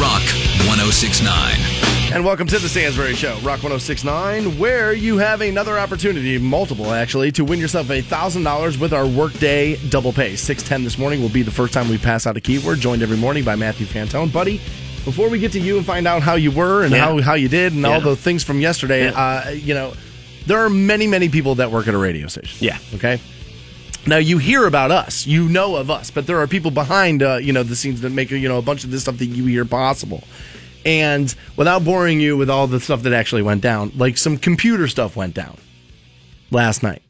Rock 106.9. And welcome to the Stansberry Show, Rock 106.9, where you have another opportunity, multiple actually, to win yourself $1,000 with our Workday Double Pay. 6:10 this morning will be the first time we pass out a keyword, joined every morning by Matthew Fantone. Buddy, before we get to you and find out how you were and how you did and all the things from yesterday, there are many, many people that work at a radio station. Yeah. Okay? Now, you hear about us, you know of us, but there are people behind the scenes that make a bunch of this stuff that you hear possible. And without boring you with all the stuff that actually went down, like some computer stuff went down last night.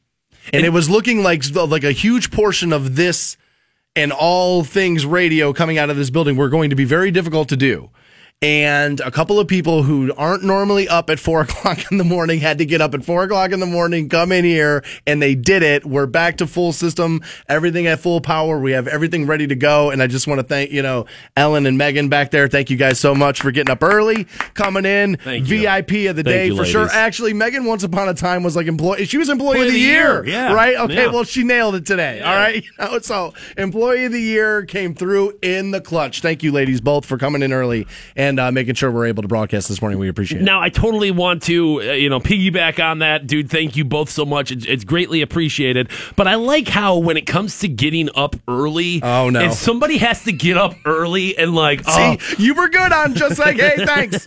And it was looking like a huge portion of this and all things radio coming out of this building were going to be very difficult to do. And a couple of people who aren't normally up at 4 o'clock in the morning had to get up at 4 o'clock in the morning, come in here, and they did it. We're back to full system, everything at full power. We have everything ready to go. And I just want to thank, Ellen and Megan back there. Thank you guys so much for getting up early, coming in. Thank you. VIP of the day for sure. Actually, Megan once upon a time was employee of the year. Yeah. Right? Okay, well, she nailed it today. Yeah. All right? So employee of the year came through in the clutch. Thank you, ladies, both for coming in early and making sure we're able to broadcast this morning. We appreciate it. Now, I totally want to, piggyback on that. Dude, thank you both so much. It's greatly appreciated. But I like how when it comes to getting up early, and somebody has to get up early and you were good on just like, hey, thanks.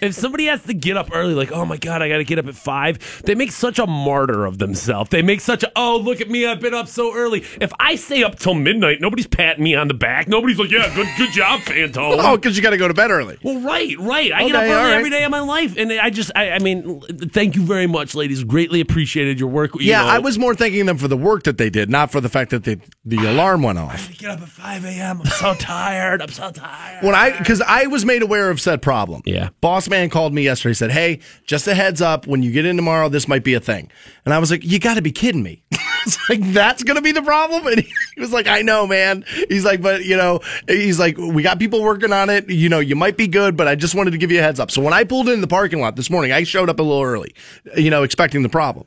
If somebody has to get up early, like, oh my God, I got to get up at 5, they make such a martyr of themselves. They make such a, oh, look at me, I've been up so early. If I stay up till midnight, nobody's patting me on the back. Nobody's like, yeah, good job, Fantone. Oh, because you got to go to bed early. Well, right. I get up early every day of my life. And I just, I mean, thank you very much, ladies. Greatly appreciated your work. I was more thanking them for the work that they did, not for the fact that the alarm went off. I have to get up at 5 a.m. I'm so tired. Because I was made aware of said problem. Yeah. Boss man called me yesterday. He said, hey, just a heads up. When you get in tomorrow, this might be a thing. And I was like, you got to be kidding me. It's like, that's going to be the problem? And he was like, I know, man. He's like, but, we got people working on it. You might be good, but I just wanted to give you a heads up. So when I pulled in the parking lot this morning, I showed up a little early, expecting the problem.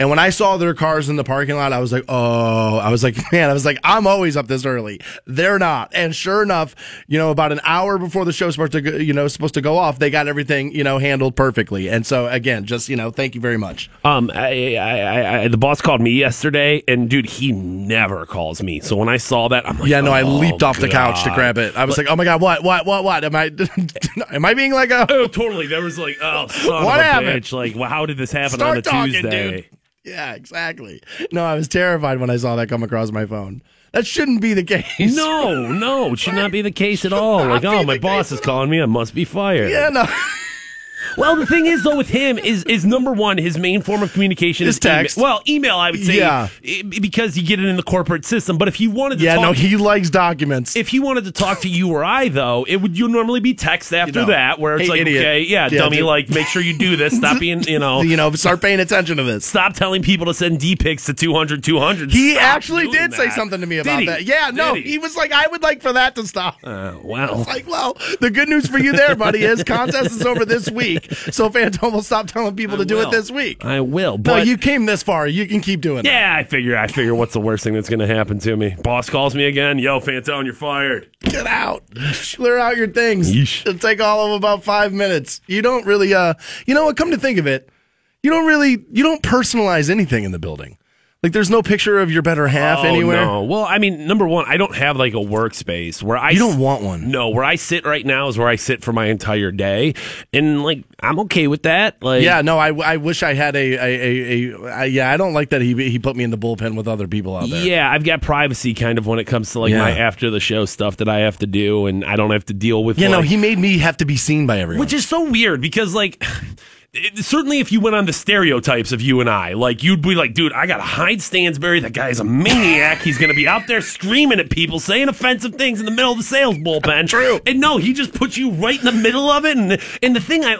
And when I saw their cars in the parking lot, I was like, I'm always up this early. They're not. And sure enough, about an hour before the show's supposed to go off, they got everything, handled perfectly. And so again, just, thank you very much. The boss called me yesterday, and dude, he never calls me. So when I saw that, I'm like, I leaped off the couch to grab it. I was like, oh my God, what? Am I being like a? Oh, totally. There was like, oh, son what of a happened? Bitch. Like, well, how did this happen on a Tuesday? Dude. Yeah, exactly. No, I was terrified when I saw that come across my phone. That shouldn't be the case. No, it should not be the case at all. Like, oh, my boss is calling me. I must be fired. Yeah, no. Well, the thing is, though, with him is number one, his main form of communication is text. Email, I would say, because you get it in the corporate system. But if he wanted to talk... Yeah, no, he likes documents. If he wanted to talk to you or I, though, it would normally be text after that, where it's idiot. Okay, dummy, make sure you do this. Stop being, start paying attention to this. Stop telling people to send D-pics to 200. He actually did say something to me about that. Yeah, no, he was like, I would like for that to stop. Wow. I was like, well, the good news for you there, buddy, is contest is over this week. So Fantone will stop telling people to do it this week. I will. But no, you came this far. You can keep doing it. Yeah, I figure what's the worst thing that's going to happen to me? Boss calls me again. Yo, Fantone, you're fired. Get out. Clear out your things. Yeesh. It'll take all of about 5 minutes. You don't really, come to think of it, you don't personalize anything in the building. Like, there's no picture of your better half anywhere? No. Well, I mean, number one, I don't have, a workspace where I... You don't want one. No, where I sit right now is where I sit for my entire day. And, I'm okay with that. I wish I had I don't like that he put me in the bullpen with other people out there. Yeah, I've got privacy kind of when it comes to, my after-the-show stuff that I have to do, and I don't have to deal with... Yeah, no, he made me have to be seen by everyone. Which is so weird, because, certainly if you went on the stereotypes of you and I, you'd be like, dude, I gotta hide Stansberry. That guy's a maniac. He's gonna be out there screaming at people, saying offensive things in the middle of the sales bullpen. True. And no, he just puts you right in the middle of it. And the thing I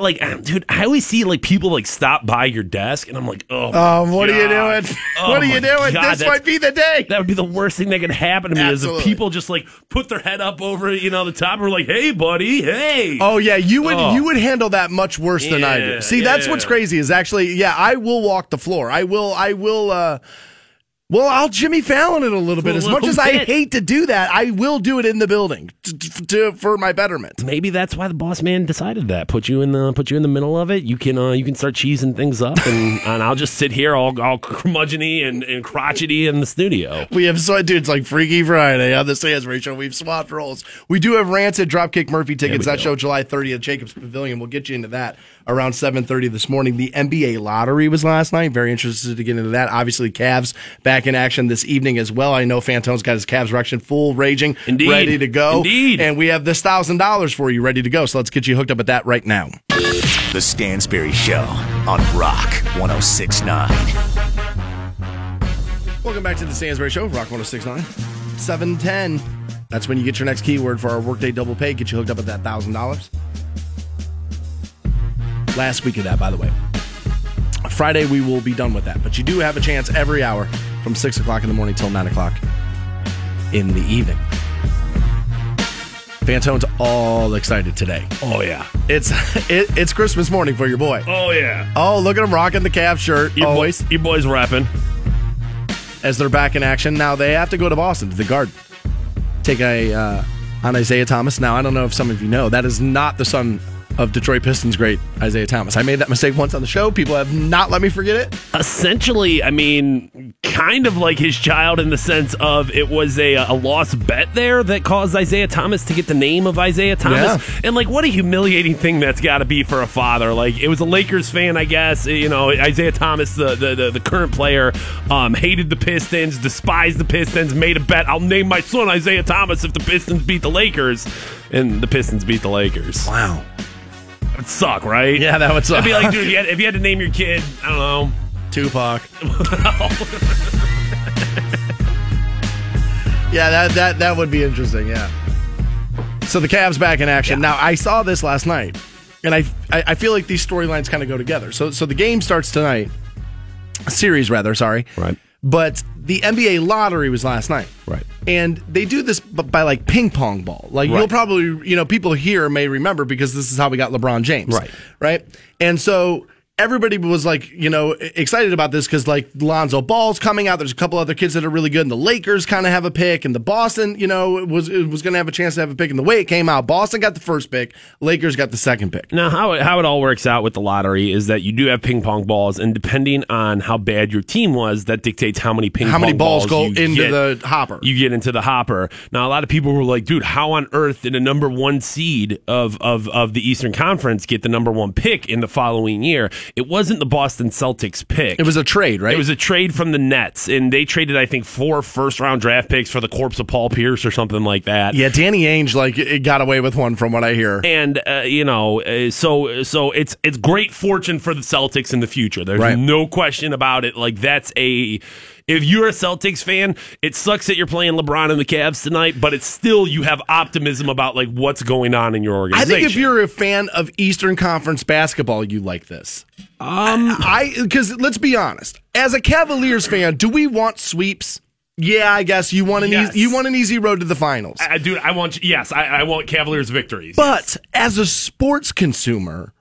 always see people stop by your desk, and I'm like, oh my God. What are you doing? What are you doing? God, this might be the day. That would be the worst thing that could happen to me. Absolutely. Is if people just put their head up over the top and were like, hey buddy, hey. Oh yeah, you would handle that much worse than I do. See, that's what's crazy is actually, I will walk the floor. I will Well, I'll Jimmy Fallon it a little bit. As much as I hate to do that, I will do it in the building for my betterment. Maybe that's why the boss man decided that. Put you in the middle of it. You can start cheesing things up, and I'll just sit here all curmudgeony and crotchety in the studio. We have dudes like Freaky Friday on the Sands Ratio. We've swapped roles. We do have Rancid Dropkick Murphy tickets. That show July 30th, Jacob's Pavilion. We'll get you into that around 7:30 this morning. The NBA lottery was last night. Very interested to get into that. Obviously, Cavs back in action this evening as well. I know Fantone's got his Cavs reaction full, raging, indeed, ready to go. Indeed. And we have this $1,000 for you ready to go. So let's get you hooked up at that right now. The Stansberry Show on Rock 106.9. Welcome back to the Stansberry Show, Rock 106.9. 7:10. That's when you get your next keyword for our Workday Double Pay. Get you hooked up at that $1,000. Last week of that, by the way. Friday, we will be done with that. But you do have a chance every hour from 6 o'clock in the morning till 9 o'clock in the evening. Fantone's all excited today. Oh, yeah. It's Christmas morning for your boy. Oh, yeah. Oh, look at him rocking the Cavs shirt. Your boy's rapping. As they're back in action. Now, they have to go to Boston, to the Garden. Take on Isaiah Thomas. Now, I don't know if some of you know, that is not the son of Detroit Pistons great Isaiah Thomas. I made that mistake once on the show. People have not let me forget it. Essentially, I mean, kind of like his child in the sense of it was a lost bet there that caused Isaiah Thomas to get the name of Isaiah Thomas. Yeah. And, like, what a humiliating thing that's got to be for a father. Like, it was a Lakers fan, I guess. You know, Isaiah Thomas, the current player, hated the Pistons, despised the Pistons, made a bet. I'll name my son Isaiah Thomas if the Pistons beat the Lakers. And the Pistons beat the Lakers. Wow. Would suck, right? Yeah, that would suck. I'd be like, dude, if you had to name your kid, I don't know, Tupac. Yeah, that would be interesting. Yeah. So the Cavs back in action. Yeah. Now I saw this last night, and I feel like these storylines kind of go together. So the game starts tonight, series rather. Sorry. Right. But the NBA lottery was last night. Right. And they do this by like ping pong ball. Like, right. You'll probably, people here may remember because this is how we got LeBron James. Right. Right. And so everybody was like, excited about this because like Lonzo Ball's coming out. There's a couple other kids that are really good. And the Lakers kind of have a pick. And the Boston, it was going to have a chance to have a pick. And the way it came out, Boston got the first pick. Lakers got the second pick. Now, how it all works out with the lottery is that you do have ping pong balls. And depending on how bad your team was, that dictates how many balls go into the hopper. You get into the hopper. Now, a lot of people were like, dude, how on earth did a number one seed of the Eastern Conference get the number one pick in the following year? It wasn't the Boston Celtics pick. It was a trade, right? It was a trade from the Nets, and they traded, I think, 4 first-round draft picks for the corpse of Paul Pierce or something like that. Yeah, Danny Ainge, it got away with one from what I hear. And, so it's great fortune for the Celtics in the future. There's no question about it. Like, that's a... If you're a Celtics fan, it sucks that you're playing LeBron and the Cavs tonight, but it's still, you have optimism about like what's going on in your organization. I think if you're a fan of Eastern Conference basketball, you like this. Because let's be honest, as a Cavaliers fan, do we want sweeps? Yeah, I guess you want an easy road to the finals. I want Cavaliers victories. But as a sports consumer,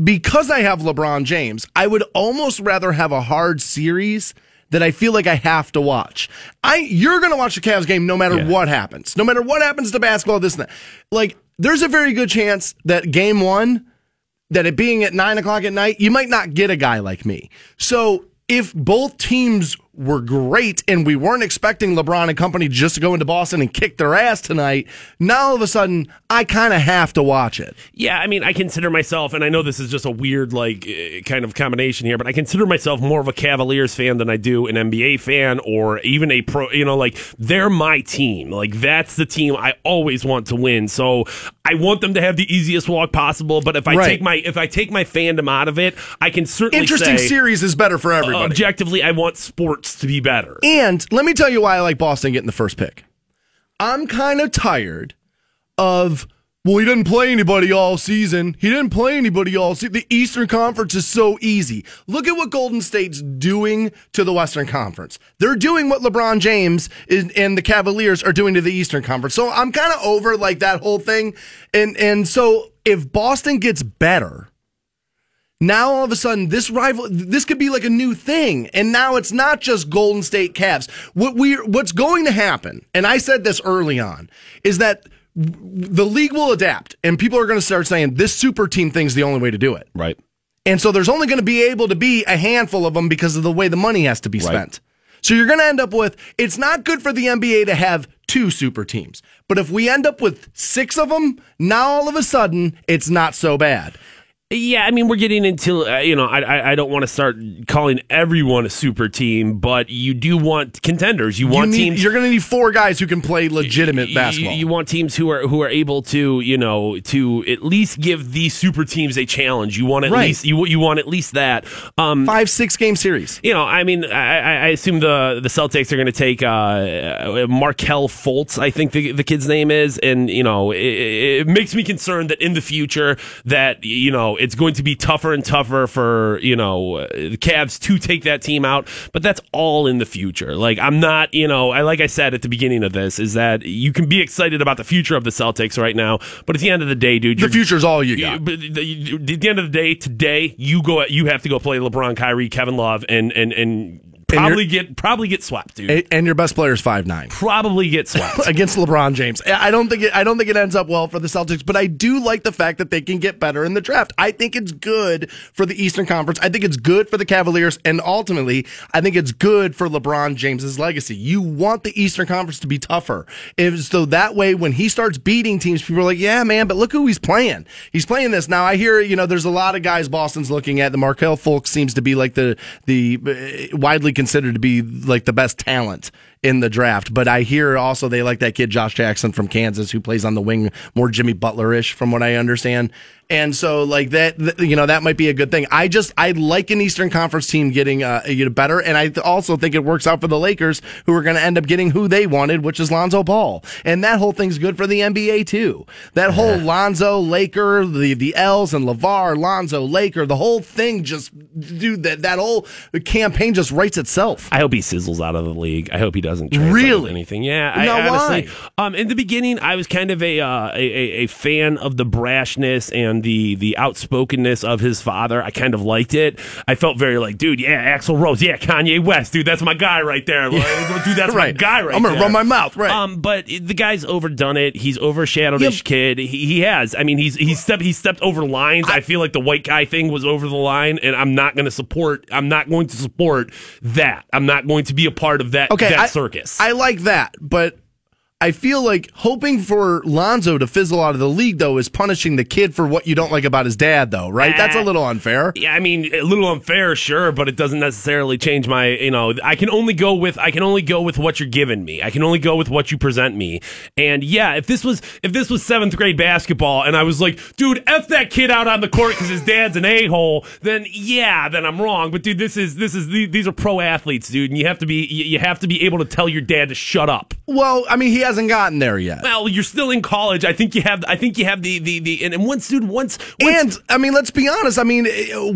because I have LeBron James, I would almost rather have a hard series that I feel like I have to watch. You're going to watch the Cavs game no matter what happens. No matter what happens to basketball, this and that. Like, there's a very good chance that game one, that it being at 9 o'clock at night, you might not get a guy like me. So if both teams were great and we weren't expecting LeBron and company just to go into Boston and kick their ass tonight, now all of a sudden, I kind of have to watch it. Yeah, I mean, I consider myself, and I know this is just a weird kind of combination here, but I consider myself more of a Cavaliers fan than I do an NBA fan or even a pro, they're my team. Like, that's the team I always want to win. So I want them to have the easiest walk possible, but if I take my fandom out of it, I can certainly say series is better for everybody. Objectively, I want sports to be better. And let me tell you why I like Boston getting the first pick. I'm kind of tired of, well, he didn't play anybody all season. The Eastern Conference is so easy. Look at what Golden State's doing to the Western Conference. They're doing what LeBron James and the Cavaliers are doing to the Eastern Conference. So I'm kind of over that whole thing. And so if Boston gets better, Now all of a sudden, this could be like a new thing, and now it's not just Golden State Cavs. What's going to happen, and I said this early on, is that the league will adapt, and people are going to start saying this super team thing's the only way to do it. Right. And so there's only going to be able to be a handful of them because of the way the money has to be spent. So you're going to end up with, it's not good for the NBA to have two super teams. But if we end up with six of them, now all of a sudden, it's not so bad. Yeah, I mean, we're getting into, I don't want to start calling everyone a super team, but you do want contenders. You need teams. You're going to need four guys who can play legitimate basketball. You want teams who are able to, to at least give these super teams a challenge. You want at least that 5-6 game series. I assume the Celtics are going to take Markelle Fultz, I think the kid's name is, and it makes me concerned that in the future that it's going to be tougher and tougher for, the Cavs to take that team out, but that's all in the future. Like, I'm not, like I said at the beginning of this, is that you can be excited about the future of the Celtics right now, but at the end of the day, dude, the future's all you got. At the end of the day, today, you have to go play LeBron, Kyrie, Kevin Love, and Probably get swept, dude. And your best player is 5'9". Probably get swept against LeBron James. I don't think it ends up well for the Celtics, but I do like the fact that they can get better in the draft. I think it's good for the Eastern Conference. I think it's good for the Cavaliers, and ultimately, I think it's good for LeBron James's legacy. You want the Eastern Conference to be tougher, so that way when he starts beating teams, people are like, "Yeah, man, but look who he's playing. He's playing this now." I hear there's a lot of guys Boston's looking at. The Markelle Fultz seems to be like the widely considered to be like the best talent in the draft, but I hear also they like that kid Josh Jackson from Kansas who plays on the wing, more Jimmy Butler-ish from what I understand, and so like that, that might be a good thing. I like an Eastern Conference team getting better, and I also think it works out for the Lakers, who are going to end up getting who they wanted, which is Lonzo Ball, and that whole thing's good for the NBA too. That whole Lonzo Laker, the L's and LeVar Lonzo Laker, the whole thing just, dude, that whole campaign just writes itself. I hope he sizzles out of the league. I hope he doesn't really anything. Yeah, why? In the beginning, I was kind of a fan of the brashness and the outspokenness of his father. I kind of liked it. I felt very like, dude, yeah, Axl Rose, yeah, Kanye West, dude, that's my guy right there. Yeah. Dude, that's right. My guy right there. I'm gonna run my mouth, right? But the guy's overdone it. He's overshadowed his kid. He has. I mean, he stepped over lines. I feel like the white guy thing was over the line, and I'm not going to support that. I'm not going to be a part of that. Okay. That circus. I like that, but I feel like hoping for Lonzo to fizzle out of the league, though, is punishing the kid for what you don't like about his dad, though, right? That's a little unfair. Yeah, I mean, a little unfair, sure, but it doesn't necessarily change my, I can only go with what you're giving me. I can only go with what you present me. And yeah, if this was 7th grade basketball and I was like, dude, F that kid out on the court because his dad's an a-hole, then I'm wrong. But dude, this is these are pro athletes, dude, and you have to be able to tell your dad to shut up. Well, I mean, he hasn't gotten there yet. Well, you're still in college. I think you have the and once, dude, and I mean, let's be honest. I mean,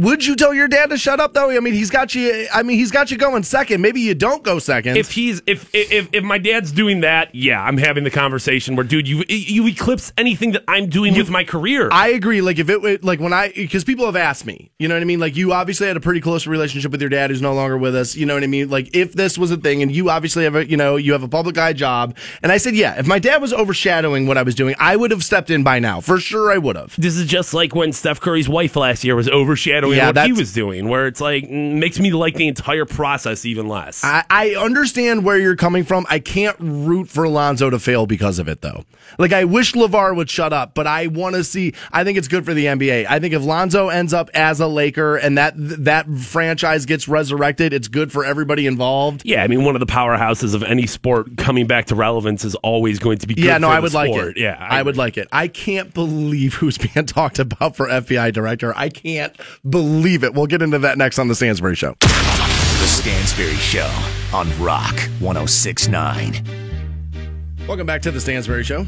would you tell your dad to shut up though? I mean, he's got you going second. Maybe you don't go second. If my dad's doing that, yeah, I'm having the conversation where, dude, you eclipse anything that I'm doing with my career. I agree. Like because people have asked me, you know what I mean? Like, you obviously had a pretty close relationship with your dad, who's no longer with us. You know what I mean? Like, if this was a thing, and you obviously have a public eye job, and I said, yeah, if my dad was overshadowing what I was doing, I would have stepped in by now. For sure I would have. This is just like when Steph Curry's wife last year was overshadowing what he was doing, where it's like, makes me like the entire process even less. I understand where you're coming from. I can't root for Lonzo to fail because of it, though. Like, I wish LeVar would shut up, but I think it's good for the NBA. I think if Lonzo ends up as a Laker and that franchise gets resurrected, it's good for everybody involved. Yeah, I mean, one of the powerhouses of any sport coming back to relevance is always going to be good for the sport. Like it. Yeah, I would like it. I can't believe who's being talked about for FBI director. I can't believe it. We'll get into that next on The Stansberry Show. The Stansberry Show on Rock 106.9. Welcome back to The Stansberry Show.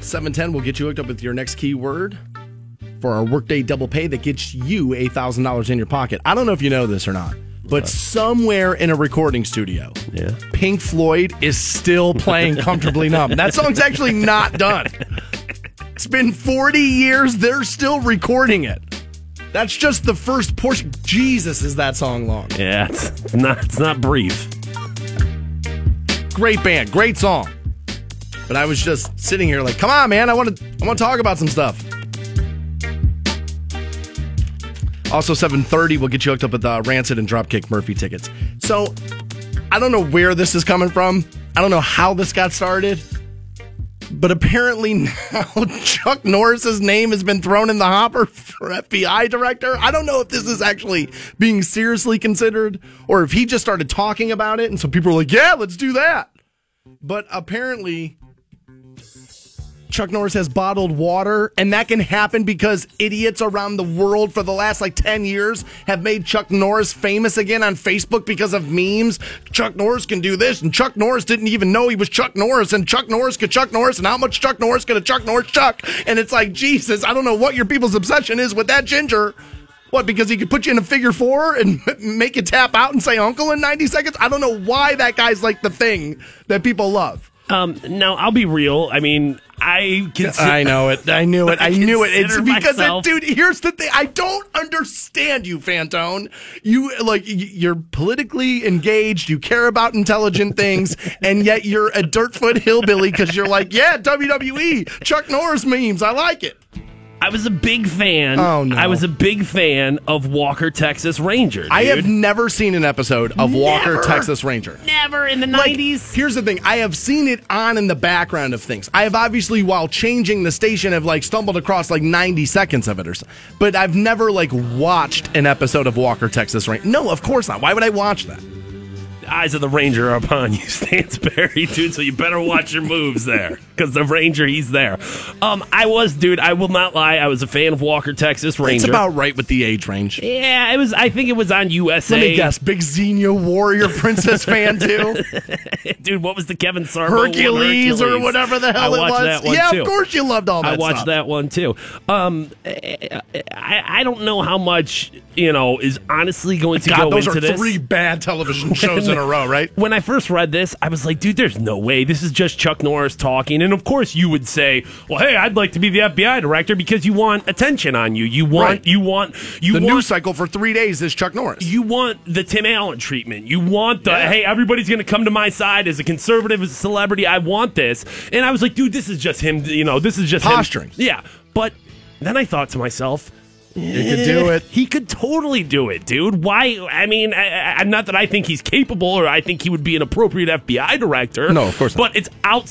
7:10 will get you hooked up with your next keyword for our Workday Double Pay that gets you $1,000 in your pocket. I don't know if you know this or not, but somewhere in a recording studio, Pink Floyd is still playing Comfortably Numb. That song's actually not done. It's been 40 years. They're still recording it. That's just the first portion. Jesus, is that song long? Yeah, it's not brief. Great band, great song. But I was just sitting here like, come on, man, I want to talk about some stuff. Also, 7:30, we'll get you hooked up with Rancid and Dropkick Murphy tickets. So, I don't know where this is coming from. I don't know how this got started. But apparently now Chuck Norris's name has been thrown in the hopper for FBI director. I don't know if this is actually being seriously considered or if he just started talking about it. And so people were like, yeah, let's do that. But apparently Chuck Norris has bottled water, and that can happen because idiots around the world for the last 10 years have made Chuck Norris famous again on Facebook because of memes. Chuck Norris can do this, and Chuck Norris didn't even know he was Chuck Norris, and Chuck Norris could Chuck Norris, and how much Chuck Norris could a Chuck Norris Chuck? And it's like, Jesus, I don't know what your people's obsession is with that ginger. What, because he could put you in a figure four and make you tap out and say uncle in 90 seconds? I don't know why that guy's like the thing that people love. Now, I'll be real. I mean, I knew it. It's because, dude, here's the thing. I don't understand you, Fantone. You're politically engaged. You care about intelligent things, and yet you're a dirtfoot hillbilly because you're like, yeah, WWE, Chuck Norris memes. I like it. I was a big fan. Oh, no. I was a big fan of Walker, Texas Ranger, dude. I have never seen an episode of Walker, Texas Ranger. Never in the 90s. Here's the thing. I have seen it on in the background of things. I have obviously, while changing the station, have stumbled across 90 seconds of it or so. But I've never watched an episode of Walker, Texas Ranger. No, of course not. Why would I watch that? The eyes of the Ranger are upon you, Stansberry, dude, so you better watch your moves there, because the Ranger, he's there. I will not lie, I was a fan of Walker, Texas Ranger. It's about right with the age range. Yeah, it was. I think it was on USA. Let me guess, big Xenia warrior princess fan, too? Dude, what was the Kevin Sarbo Hercules or whatever the hell it was? That one, yeah, too. Of course you loved all that stuff. I watched that one, too. I don't know how much, is honestly going to go into this. Those are three bad television shows in a row, right? When I first read this, I was like, dude, there's no way. This is just Chuck Norris talking. And of course you would say, well, hey, I'd like to be the FBI director because you want attention on you. You want the news cycle for 3 days is Chuck Norris. You want the Tim Allen treatment. You want the, hey, everybody's going to come to my side as a conservative, as a celebrity. I want this. And I was like, dude, this is just him. This is just posturing. Yeah. But then I thought to myself, he could do it. He could totally do it, dude. Why? I mean, I'm not that I think he's capable, or I think he would be an appropriate FBI director. No, of course not. But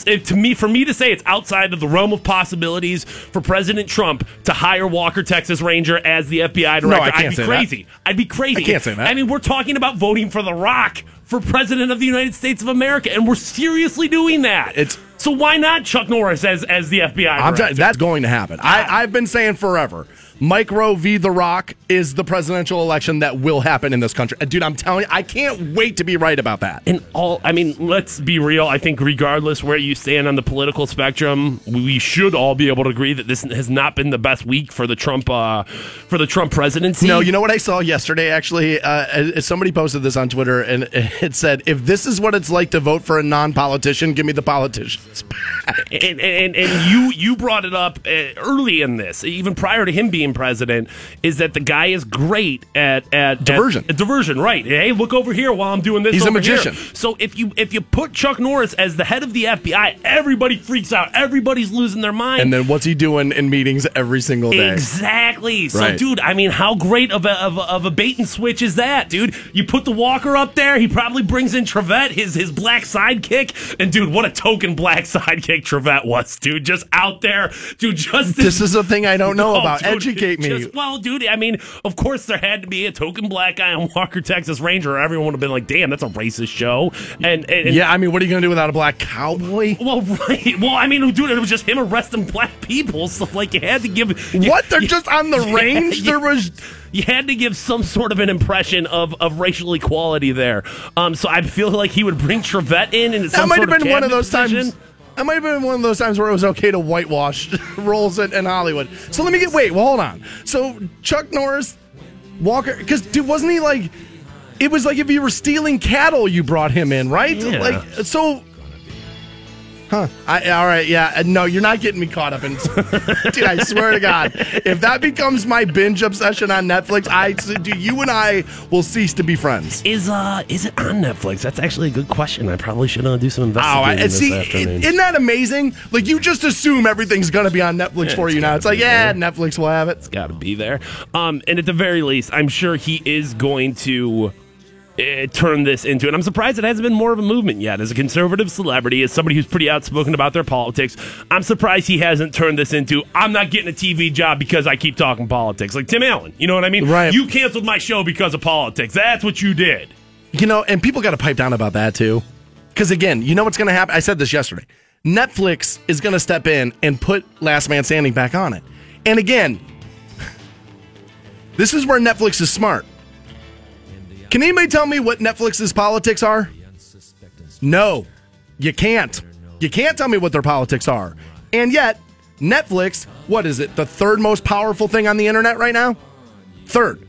it's for me to say it's outside of the realm of possibilities for President Trump to hire Walker, Texas Ranger as the FBI director. No, I can't say crazy. That. I'd be crazy. I can't say that. I mean, we're talking about voting for The Rock for President of the United States of America, and we're seriously doing that. So why not Chuck Norris as the FBI director? That's going to happen. I've been saying forever. Mike Roe v. The Rock is the presidential election that will happen in this country. Dude, I'm telling you, I can't wait to be right about that. Let's be real. I think regardless where you stand on the political spectrum, we should all be able to agree that this has not been the best week for the Trump presidency. No, you know what I saw yesterday, actually? Somebody posted this on Twitter, and it said, if this is what it's like to vote for a non-politician, give me the politicians back. And you brought it up early in this, even prior to him being president, is that the guy is great at diversion. Diversion, right? Hey, look over here while I'm doing this. He's a magician. Here. So if you put Chuck Norris as the head of the FBI, everybody freaks out. Everybody's losing their mind. And then what's he doing in meetings every single day? Exactly. So, right. Dude, I mean, how great of a bait and switch is that, dude? You put the Walker up there. He probably brings in Trevette, his black sidekick. And dude, what a token black sidekick Trevette was, dude. Just out there, dude. Just this is a thing I don't know about. Dude, educate me. Well, dude, I mean, of course there had to be a token black guy on Walker, Texas Ranger, or everyone would have been like, damn, that's a racist show. And yeah, I mean, what are you going to do without a black cowboy? Well, right. Well, I mean, dude, it was just him arresting black people, so, you had to give... What? They're just on the range? There was... You had to give some sort of an impression of racial equality there. So I feel like he would bring Trevette in and some sort of cabinet times... I might have been one of those times where it was okay to whitewash roles in Hollywood. So let me hold on. So Chuck Norris, Walker, because dude, wasn't he it was if you were stealing cattle, you brought him in, right? Yeah. Huh. All right, yeah. No, you're not getting me caught up in... Dude, I swear to God. If that becomes my binge obsession on Netflix, you and I will cease to be friends. Is it on Netflix? That's actually a good question. I probably should do some investigating afternoon. Isn't that amazing? Like, you just assume everything's going to be on Netflix for you now. It's like, Netflix will have it. It's got to be there. And at the very least, I'm sure he is going to... turn this into, and I'm surprised it hasn't been more of a movement yet. As a conservative celebrity, as somebody who's pretty outspoken about their politics, I'm surprised he hasn't turned this into, I'm not getting a TV job because I keep talking politics. Like Tim Allen, you know what I mean? Right. You canceled my show because of politics. That's what you did. You know, and people got to pipe down about that too. Because again, you know what's going to happen? I said this yesterday. Netflix is going to step in and put Last Man Standing back on it. And again, this is where Netflix is smart. Can anybody tell me what Netflix's politics are? No, you can't. You can't tell me what their politics are. And yet, Netflix, what is it, the third most powerful thing on the internet right now? Third.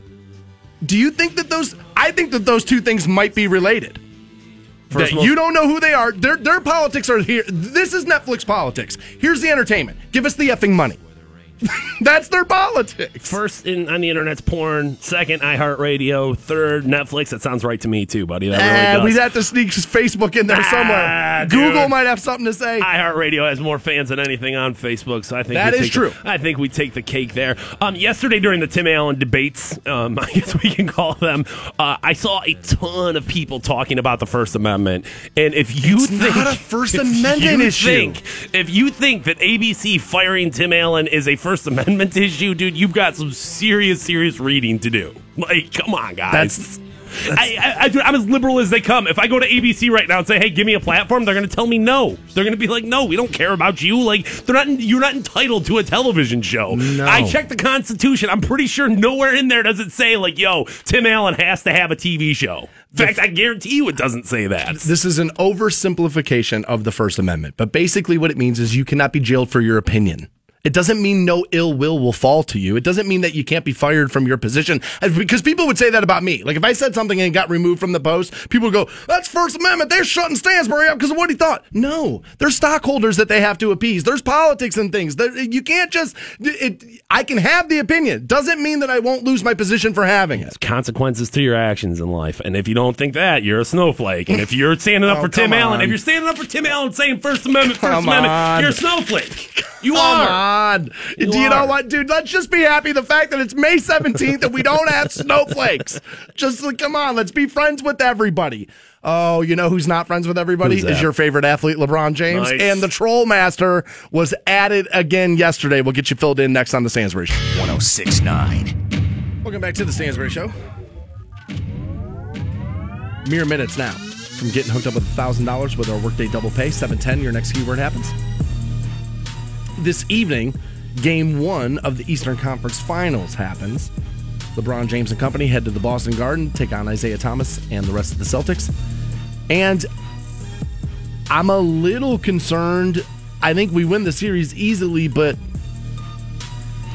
Do you think that I think that those two things might be related. That you don't know who they are. Their politics are here. This is Netflix politics. Here's the entertainment. Give us the effing money. That's their politics. First, on the internet's porn. Second, iHeartRadio. Third, Netflix. That sounds right to me, too, buddy. That really does. We'd have to sneak Facebook in there somewhere. Dude. Google might have something to say. iHeartRadio has more fans than anything on Facebook, so I think that is true. I think we take the cake there. Yesterday, during the Tim Allen debates, I guess we can call them, I saw a ton of people talking about the First Amendment. And if you think that ABC firing Tim Allen is a First Amendment issue, dude, you've got some serious reading to do. Like, come on, guys. I'm as liberal as they come. If I go to ABC right now and say, hey, give me a platform, they're going to tell me no. They're going to be like, no, we don't care about you. Like, you're not entitled to a television show. No. I checked the Constitution. I'm pretty sure nowhere in there does it say, like, yo, Tim Allen has to have a TV show. In fact, I guarantee you it doesn't say that. This is an oversimplification of the First Amendment. But basically what it means is you cannot be jailed for your opinion. It doesn't mean no ill will fall to you. It doesn't mean that you can't be fired from your position. Because people would say that about me. Like, if I said something and got removed from the Post, people would go, that's First Amendment. They're shutting Stansbury up because of what he thought. No. There's stockholders that they have to appease. There's politics and things. You can't just... I can have the opinion. Doesn't mean that I won't lose my position for having it. There's consequences to your actions in life. And if you don't think that, you're a snowflake. And if you're standing up for Tim Allen, if you're standing up for Tim Allen saying First Amendment, you're a snowflake. You are. You know what, dude? Let's just be happy the fact that it's May 17th and we don't have snowflakes. Just like, come on, let's be friends with everybody. Oh, you know who's not friends with everybody? Is your favorite athlete, LeBron James. Nice. And the troll master was added again yesterday. We'll get you filled in next on The Stansbury Show. 106.9. Welcome back to The Stansbury Show. Mere minutes now from getting hooked up with $1,000 with our Workday Double Pay. 7:10, your next keyword happens. This evening, Game 1 of the Eastern Conference Finals happens. LeBron James and company head to the Boston Garden, take on Isaiah Thomas and the rest of the Celtics. And I'm a little concerned. I think we win the series easily, but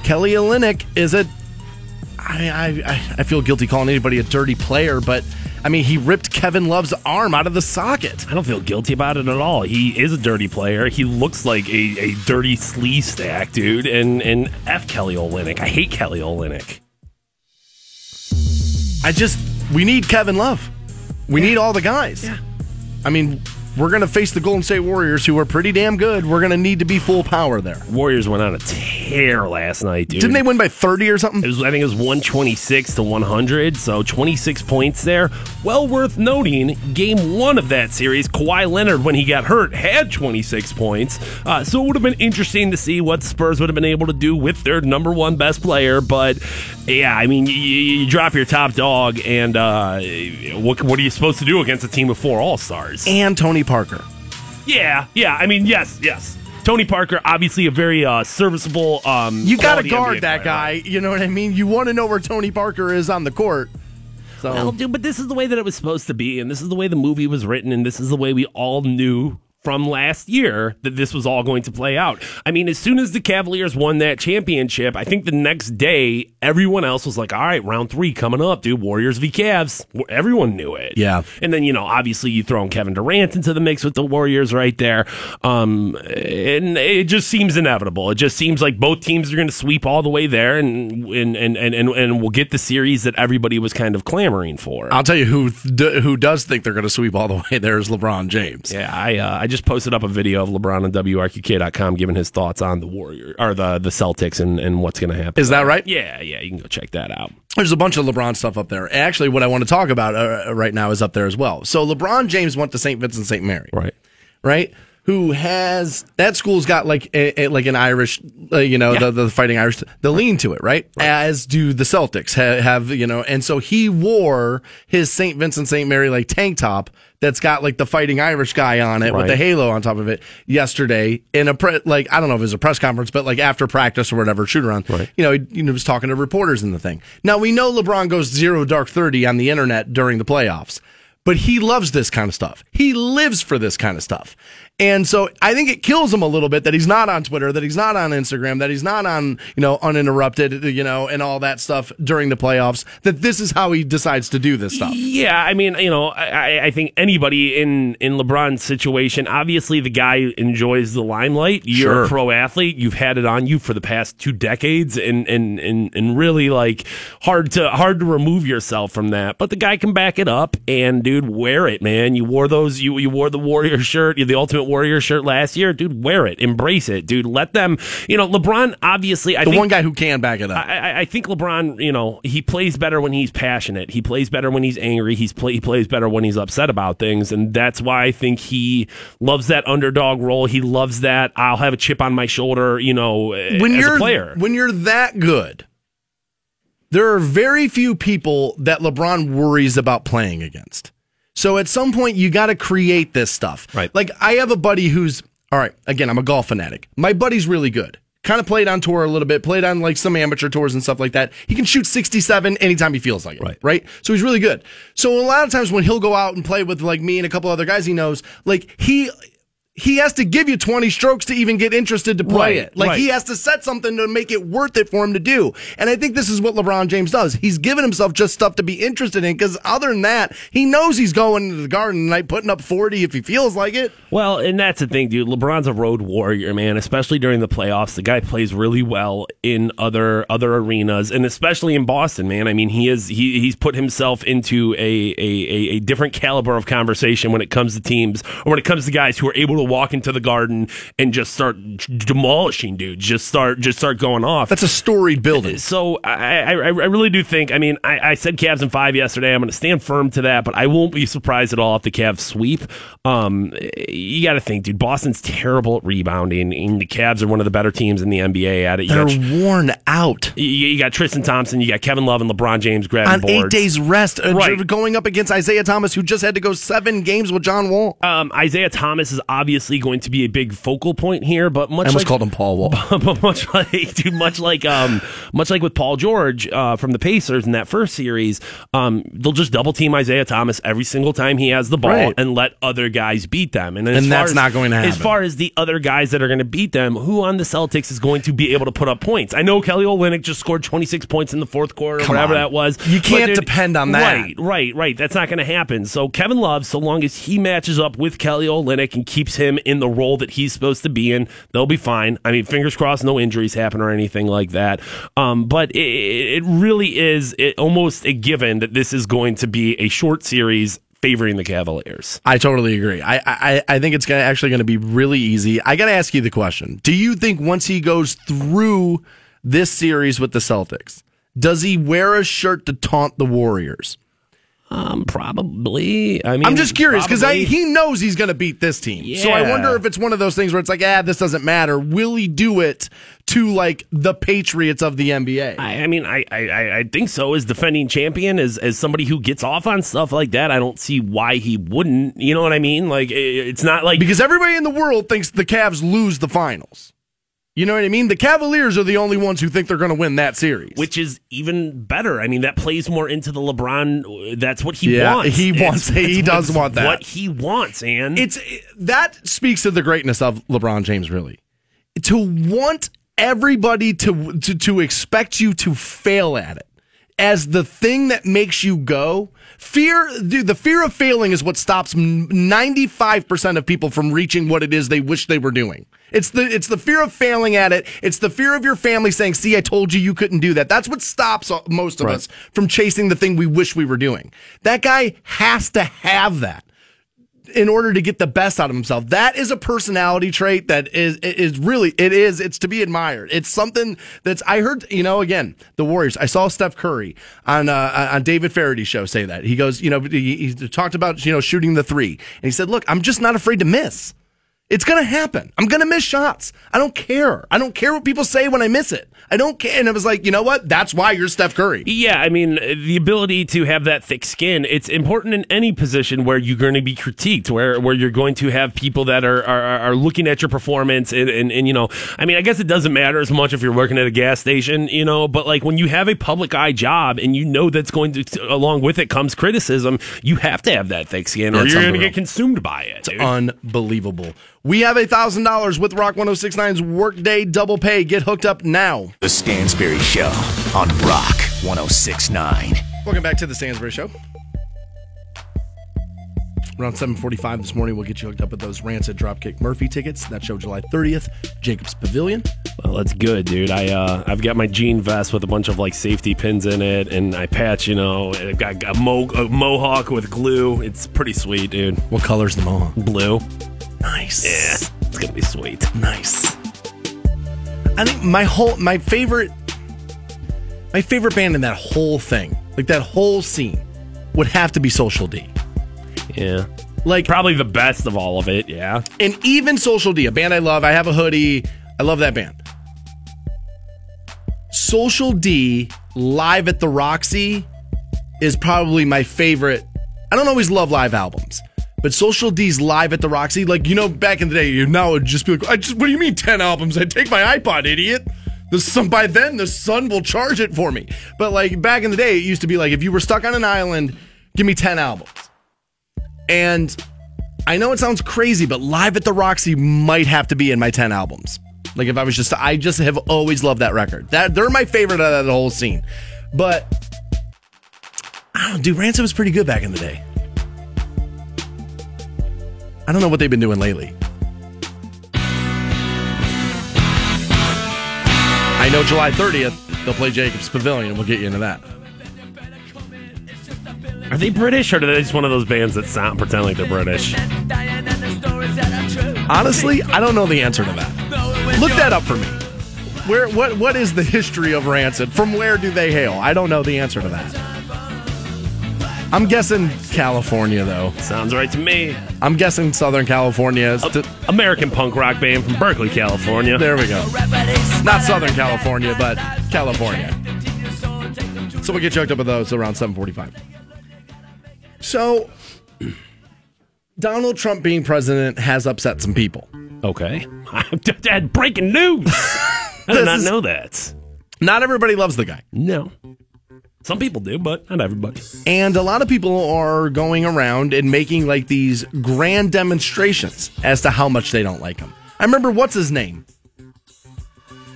Kelly Olynyk is a... I feel guilty calling anybody a dirty player, but... I mean, he ripped Kevin Love's arm out of the socket. I don't feel guilty about it at all. He is a dirty player. He looks like a dirty sleaze stack, dude. And F Kelly Olynyk. I hate Kelly Olynyk. We need Kevin Love. We need all the guys. Yeah. I mean, we're going to face the Golden State Warriors, who are pretty damn good. We're going to need to be full power there. Warriors went on a tear last night, dude. Didn't they win by 30 or something? I think it was 126 to 100, so 26 points there. Well worth noting, Game 1 of that series, Kawhi Leonard, when he got hurt, had 26 points. So it would have been interesting to see what Spurs would have been able to do with their number one best player. But, yeah, I mean, you drop your top dog, and what are you supposed to do against a team of four All-Stars? And Tony Parker. Yeah. I mean, yes. Tony Parker, obviously a very serviceable. You got to guard that guy. You know what I mean? You want to know where Tony Parker is on the court. So. Well, dude, but this is the way that it was supposed to be, and this is the way the movie was written, and this is the way we all knew from last year that this was all going to play out. I mean, as soon as the Cavaliers won that championship, I think the next day, everyone else was like, all right, round three coming up, dude, Warriors v. Cavs. Everyone knew it. Yeah. And then, you know, obviously you throw in Kevin Durant into the mix with the Warriors right there. And it just seems inevitable. It just seems like both teams are going to sweep all the way there and we'll get the series that everybody was kind of clamoring for. I'll tell you who does think they're going to sweep all the way there is LeBron James. Yeah, I just posted up a video of LeBron on WRQK.com giving his thoughts on the Warriors or the Celtics and what's going to happen. Is that right? Yeah, you can go check that out. There's a bunch of LeBron stuff up there. Actually, what I want to talk about right now is up there as well. So LeBron James went to St. Vincent St. Mary. Right? Who has that school's got like an Irish, the Fighting Irish, the lean to it, right? As do the Celtics have. And so he wore his St. Vincent St. Mary like tank top that's got like the Fighting Irish guy on it with the halo on top of it yesterday in a I don't know if it was a press conference, but like after practice or whatever, shoot around. Right. He was talking to reporters in the thing. Now we know LeBron goes 0-30 on the internet during the playoffs. But he loves this kind of stuff. He lives for this kind of stuff. And so I think it kills him a little bit that he's not on Twitter, that he's not on Instagram, that he's not on, Uninterrupted, and all that stuff during the playoffs, that this is how he decides to do this stuff. Yeah, I mean, I think anybody in LeBron's situation, obviously the guy enjoys the limelight. You're a pro athlete. You've had it on you for the past 2 decades and really like hard to remove yourself from that. But the guy can back it up and dude, wear it, man. You wore those. You wore the Warrior shirt, the Ultimate Warrior shirt last year, dude. Wear it, embrace it, dude. Let them, LeBron. Obviously, I think one guy who can back it up. I think LeBron. He plays better when he's passionate. He plays better when he's angry. He plays better when he's upset about things, and that's why I think he loves that underdog role. He loves that I'll have a chip on my shoulder. As a player, when you're that good. There are very few people that LeBron worries about playing against. So at some point, you got to create this stuff. Right. Like, I have a buddy who's, all right, again, I'm a golf fanatic. My buddy's really good. Kind of played on tour a little bit, played on like some amateur tours and stuff like that. He can shoot 67 anytime he feels like it, right? So he's really good. So a lot of times when he'll go out and play with like me and a couple other guys he knows, like he has to give you 20 strokes to even get interested to play it. Like, he has to set something to make it worth it for him to do. And I think this is what LeBron James does. He's giving himself just stuff to be interested in, because other than that, he knows he's going to the Garden tonight, putting up 40 if he feels like it. Well, and that's the thing, dude. LeBron's a road warrior, man, especially during the playoffs. The guy plays really well in other arenas, and especially in Boston, man. I mean, he's put himself into a different caliber of conversation when it comes to teams, or when it comes to guys who are able to walk into the Garden and just start demolishing dudes, just start going off. That's a storied building. So I really do think, I said Cavs in 5 yesterday. I'm going to stand firm to that, but I won't be surprised at all if the Cavs sweep. You got to think, dude, Boston's terrible at rebounding, and the Cavs are one of the better teams in the NBA at it. They're worn out. You got Tristan Thompson, you got Kevin Love and LeBron James grabbing boards. On 8 days rest, going up against Isaiah Thomas, who just had to go 7 games with John Wall. Isaiah Thomas is obviously going to be a big focal point here, but much I almost called him Paul Wall. But much like with Paul George from the Pacers in that first series, they'll just double team Isaiah Thomas every single time he has the ball and let other guys beat them. And that's not going to happen. As far as the other guys that are going to beat them, who on the Celtics is going to be able to put up points? I know Kelly Olynyk just scored 26 points in the fourth quarter, that was. You can't depend on that. Right. That's not going to happen. So Kevin Love, so long as he matches up with Kelly Olynyk and keeps him in the role that he's supposed to be in, they'll be fine. I mean, fingers crossed no injuries happen or anything like that. But it really is almost a given that this is going to be a short series favoring the Cavaliers. I totally agree. I think it's actually going to be really easy. I got to ask you the question. Do you think once he goes through this series with the Celtics, does he wear a shirt to taunt the Warriors? Probably. I'm just curious because he knows he's going to beat this team. Yeah. So I wonder if it's one of those things where it's like, this doesn't matter. Will he do it to like the Patriots of the NBA? I think so. As defending champion, as somebody who gets off on stuff like that, I don't see why he wouldn't. You know what I mean? Like, it's not like because everybody in the world thinks the Cavs lose the finals. You know what I mean? The Cavaliers are the only ones who think they're going to win that series. Which is even better. I mean, that plays more into the LeBron. That's what he wants. He does want that. What he wants, and that speaks to the greatness of LeBron James, really. To want everybody to expect you to fail at it as the thing that makes you go. The fear of failing is what stops 95% of people from reaching what it is they wish they were doing. It's the fear of failing at it. It's the fear of your family saying, see, I told you you couldn't do that. That's what stops most of us from chasing the thing we wish we were doing. That guy has to have that in order to get the best out of himself. That is a personality trait that is really to be admired. It's something I heard, again, the Warriors. I saw Steph Curry on David Faraday's show say that. He goes, he talked about, shooting the three. And he said, look, I'm just not afraid to miss. It's going to happen. I'm going to miss shots. I don't care. I don't care what people say when I miss it. I don't care. And I was like, you know what? That's why you're Steph Curry. Yeah, I mean, the ability to have that thick skin, it's important in any position where you're going to be critiqued, where you're going to have people that are looking at your performance. And I mean, I guess it doesn't matter as much if you're working at a gas station, but like when you have a public eye job and that's going to, along with it comes criticism, you have to have that thick skin or you're going to get consumed by it. It's unbelievable. We have $1,000 with Rock 106.9's Workday Double Pay. Get hooked up now. The Stansberry Show on Rock 106.9. Welcome back to The Stansberry Show. Around 7:45 this morning, we'll get you hooked up with those Rancid Dropkick Murphy tickets. That show July 30th, Jacob's Pavilion. Well, that's good, dude. I've got my jean vest with a bunch of like safety pins in it, and I patch, I've got a mohawk with glue. It's pretty sweet, dude. What color's the mohawk? Blue. Nice. Yeah, it's going to be sweet. Nice. I think my favorite band in that whole thing, like that whole scene, would have to be Social D. Yeah. Like probably the best of all of it, yeah. And even Social D, a band I love, I have a hoodie, I love that band. Social D live at the Roxy is probably my favorite. I don't always love live albums. But Social D's live at the Roxy, like, back in the day, now it'd just be like, what do you mean 10 albums? I'd take my iPod, idiot. By then, the sun will charge it for me. But, like, back in the day, it used to be like, if you were stuck on an island, give me 10 albums. And I know it sounds crazy, but live at the Roxy might have to be in my 10 albums. Like, if I was just, I just have always loved that record. They're my favorite out of the whole scene. But, I don't know, dude, Rancid was pretty good back in the day. I don't know what they've been doing lately. I know July 30th, they'll play Jacob's Pavilion. We'll get you into that. Are they British, or are they just one of those bands that sound pretend like they're British? Honestly, I don't know the answer to that. Look that up for me. What is the history of Rancid? From where do they hail? I don't know the answer to that. I'm guessing California, though. Sounds right to me. I'm guessing Southern California. American punk rock band from Berkeley, California. There we go. Not Southern California, but California. So we'll get choked up with those around 7:45. So, Donald Trump being president has upset some people. Okay. Dad, breaking news. I did not know that. Not everybody loves the guy. No. Some people do, but not everybody. And a lot of people are going around and making like these grand demonstrations as to how much they don't like him. I remember what's his name?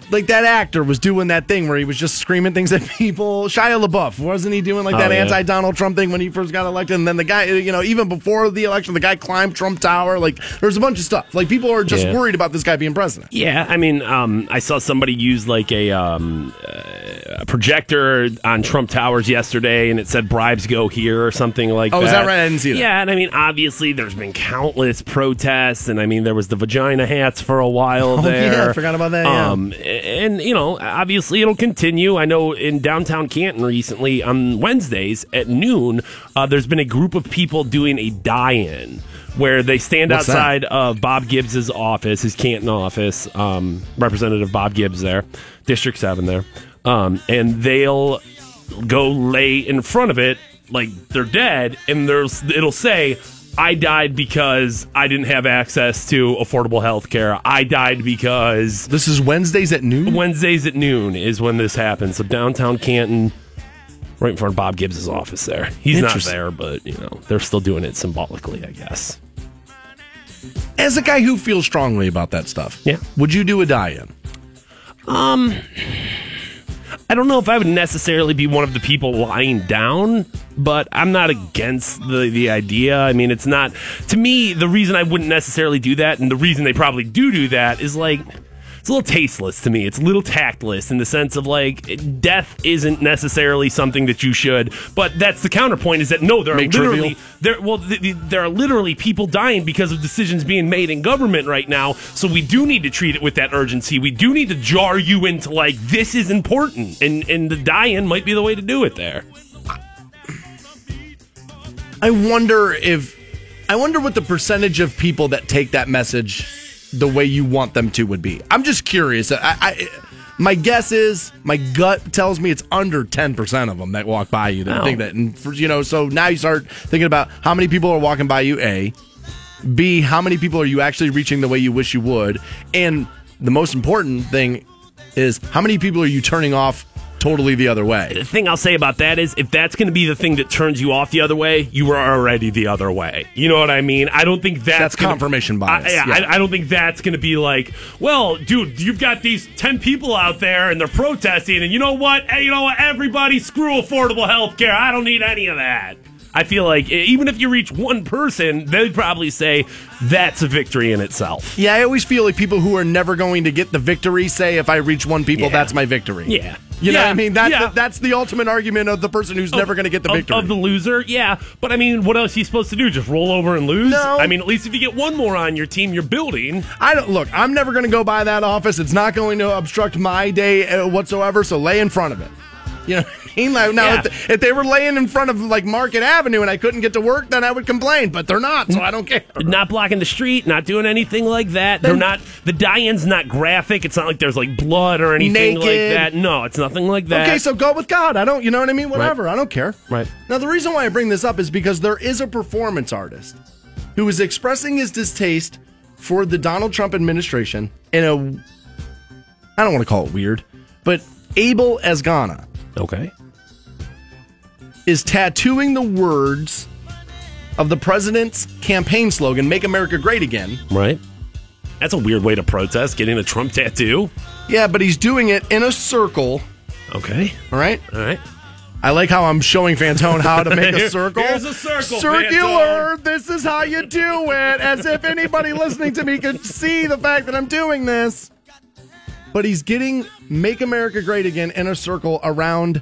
Like that actor was doing that thing where he was just screaming things at people. Shia LaBeouf, wasn't he doing like that anti-Donald Trump thing when he first got elected? And then the guy, even before the election, the guy climbed Trump Tower. Like there's a bunch of stuff. Like people are just worried about this guy being president. Yeah, I mean, I saw somebody use like a projector on Trump Towers yesterday, and it said bribes go here or something like that. Oh, is that right? I didn't see that. Yeah, and I mean, obviously there's been countless protests, and I mean, there was the vagina hats for a while there. Yeah, I forgot about that, And, obviously it'll continue. I know in downtown Canton recently on Wednesdays at noon, there's been a group of people doing a die-in where they stand outside of Bob Gibbs' office, his Canton office, Representative Bob Gibbs there, District 7 there, and they'll go lay in front of it like they're dead, and it'll say, I died because I didn't have access to affordable health care. I died because... This is Wednesdays at noon? Wednesdays at noon is when this happens. So downtown Canton, right in front of Bob Gibbs' office there. He's not there, but you know they're still doing it symbolically, I guess. As a guy who feels strongly about that stuff, yeah, would you do a die-in? I don't know if I would necessarily be one of the people lying down, but I'm not against the idea. I mean, it's not... To me, the reason I wouldn't necessarily do that, and the reason they probably do that, is like... It's a little tasteless to me. It's a little tactless in the sense of, like, death isn't necessarily something that you should. But that's the counterpoint, is that, no, there are literally people dying because of decisions being made in government right now. So we do need to treat it with that urgency. We do need to jar you into, like, this is important. And the die-in might be the way to do it there. I wonder what the percentage of people that take that message the way you want them to would be. I'm just curious. My guess is, my gut tells me it's under 10% of them that walk by you that think that. And for, you know, so now you start thinking about how many people are walking by you, A. B, how many people are you actually reaching the way you wish you would? And the most important thing is, how many people are you turning off totally the other way? The thing I'll say about that is, if that's going to be the thing that turns you off the other way, you are already the other way. You know what I mean? I don't think that's confirmation bias. I don't think that's going to be like, well, dude, you've got these 10 people out there and they're protesting, and you know what? Hey, you know what? Everybody, screw affordable health care. I don't need any of that. I feel like even if you reach one person, they'd probably say that's a victory in itself. Yeah, I always feel like people who are never going to get the victory say, if I reach one people, that's my victory. Yeah. You know what I mean? That's the ultimate argument of the person who's never going to get the victory. Of the loser, yeah. But, I mean, what else are you supposed to do? Just roll over and lose? No. I mean, at least if you get one more on your team, you're building. Look, I'm never going to go by that office. It's not going to obstruct my day whatsoever, so lay in front of it. You know what I mean? Like, now, if they were laying in front of, like, Market Avenue and I couldn't get to work, then I would complain. But they're not, so I don't care. Not blocking the street, not doing anything like that. They're not. The die-in's not graphic. It's not like there's, like, blood or anything naked like that. No, it's nothing like that. Okay, so go with God. I don't, you know what I mean? Whatever. Right. I don't care. Right. Now, the reason why I bring this up is because there is a performance artist who is expressing his distaste for the Donald Trump administration in a, I don't want to call it weird, but Abel Azcona. Okay. Is tattooing the words of the president's campaign slogan, Make America Great Again. Right. That's a weird way to protest, getting a Trump tattoo. Yeah, but he's doing it in a circle. Okay. All right. I like how I'm showing Fantone how to make a circle. Here's a circle, circular, Fantone. This is how you do it. As if anybody listening to me could see the fact that I'm doing this. But he's getting Make America Great Again in a circle around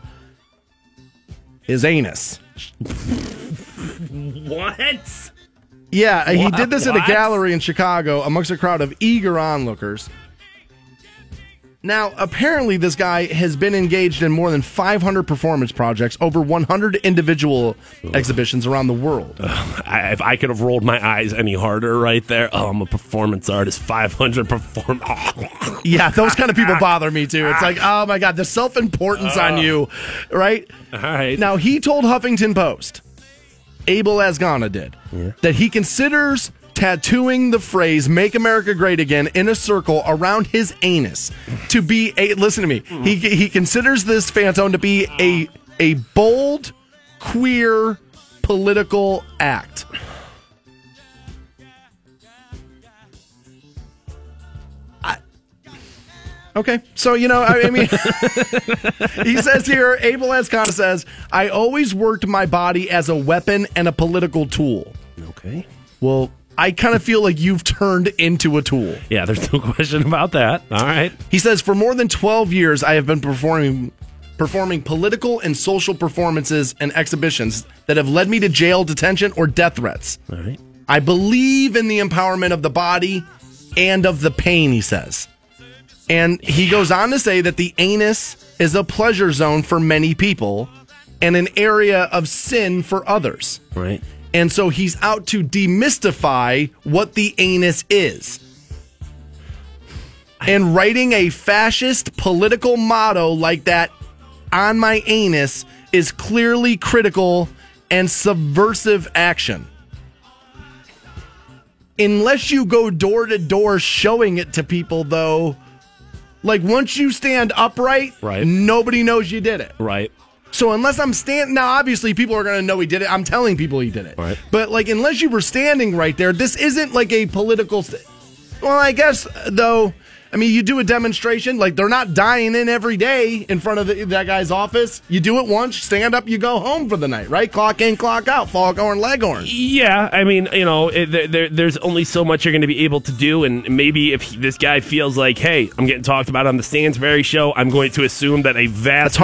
his anus. What? Yeah, he did this at a gallery in Chicago amongst a crowd of eager onlookers. Now, apparently this guy has been engaged in more than 500 performance projects, over 100 individual exhibitions around the world. If I could have rolled my eyes any harder right there. Oh, I'm a performance artist. 500 performance. Oh. Yeah, those kind of people bother me, too. It's like, oh, my God, the self-importance on you, right? All right. Now, he told Huffington Post, Abel Azcona did, that he considers tattooing the phrase Make America Great Again in a circle around his anus to be a, listen to me, he considers this, Fantone, to be a bold, queer, political act. Okay, so, you know, I mean, he says here, Abel Azcona says, I always worked my body as a weapon and a political tool. Okay. Well, I kind of feel like you've turned into a tool. Yeah, there's no question about that. All right. He says, for more than 12 years, I have been performing political and social performances and exhibitions that have led me to jail, detention, or death threats. All right. I believe in the empowerment of the body and of the pain, he says. And he goes on to say that the anus is a pleasure zone for many people and an area of sin for others. Right. And so he's out to demystify what the anus is. And writing a fascist political motto like that on my anus is clearly critical and subversive action. Unless you go door to door showing it to people, though, like once you stand upright, right, nobody knows you did it. Right. So unless I'm standing, now obviously people are going to know he did it. I'm telling people he did it. Right. But like unless you were standing right there, this isn't like a political. Well, I guess though, I mean, you do a demonstration. Like they're not dying in every day in front of that guy's office. You do it once, stand up, you go home for the night, right? Clock in, clock out, foghorn, leghorn. Yeah, I mean, you know, there's only so much you're going to be able to do, and maybe if this guy feels like, hey, I'm getting talked about on the Stansberry show, I'm going to assume that a vast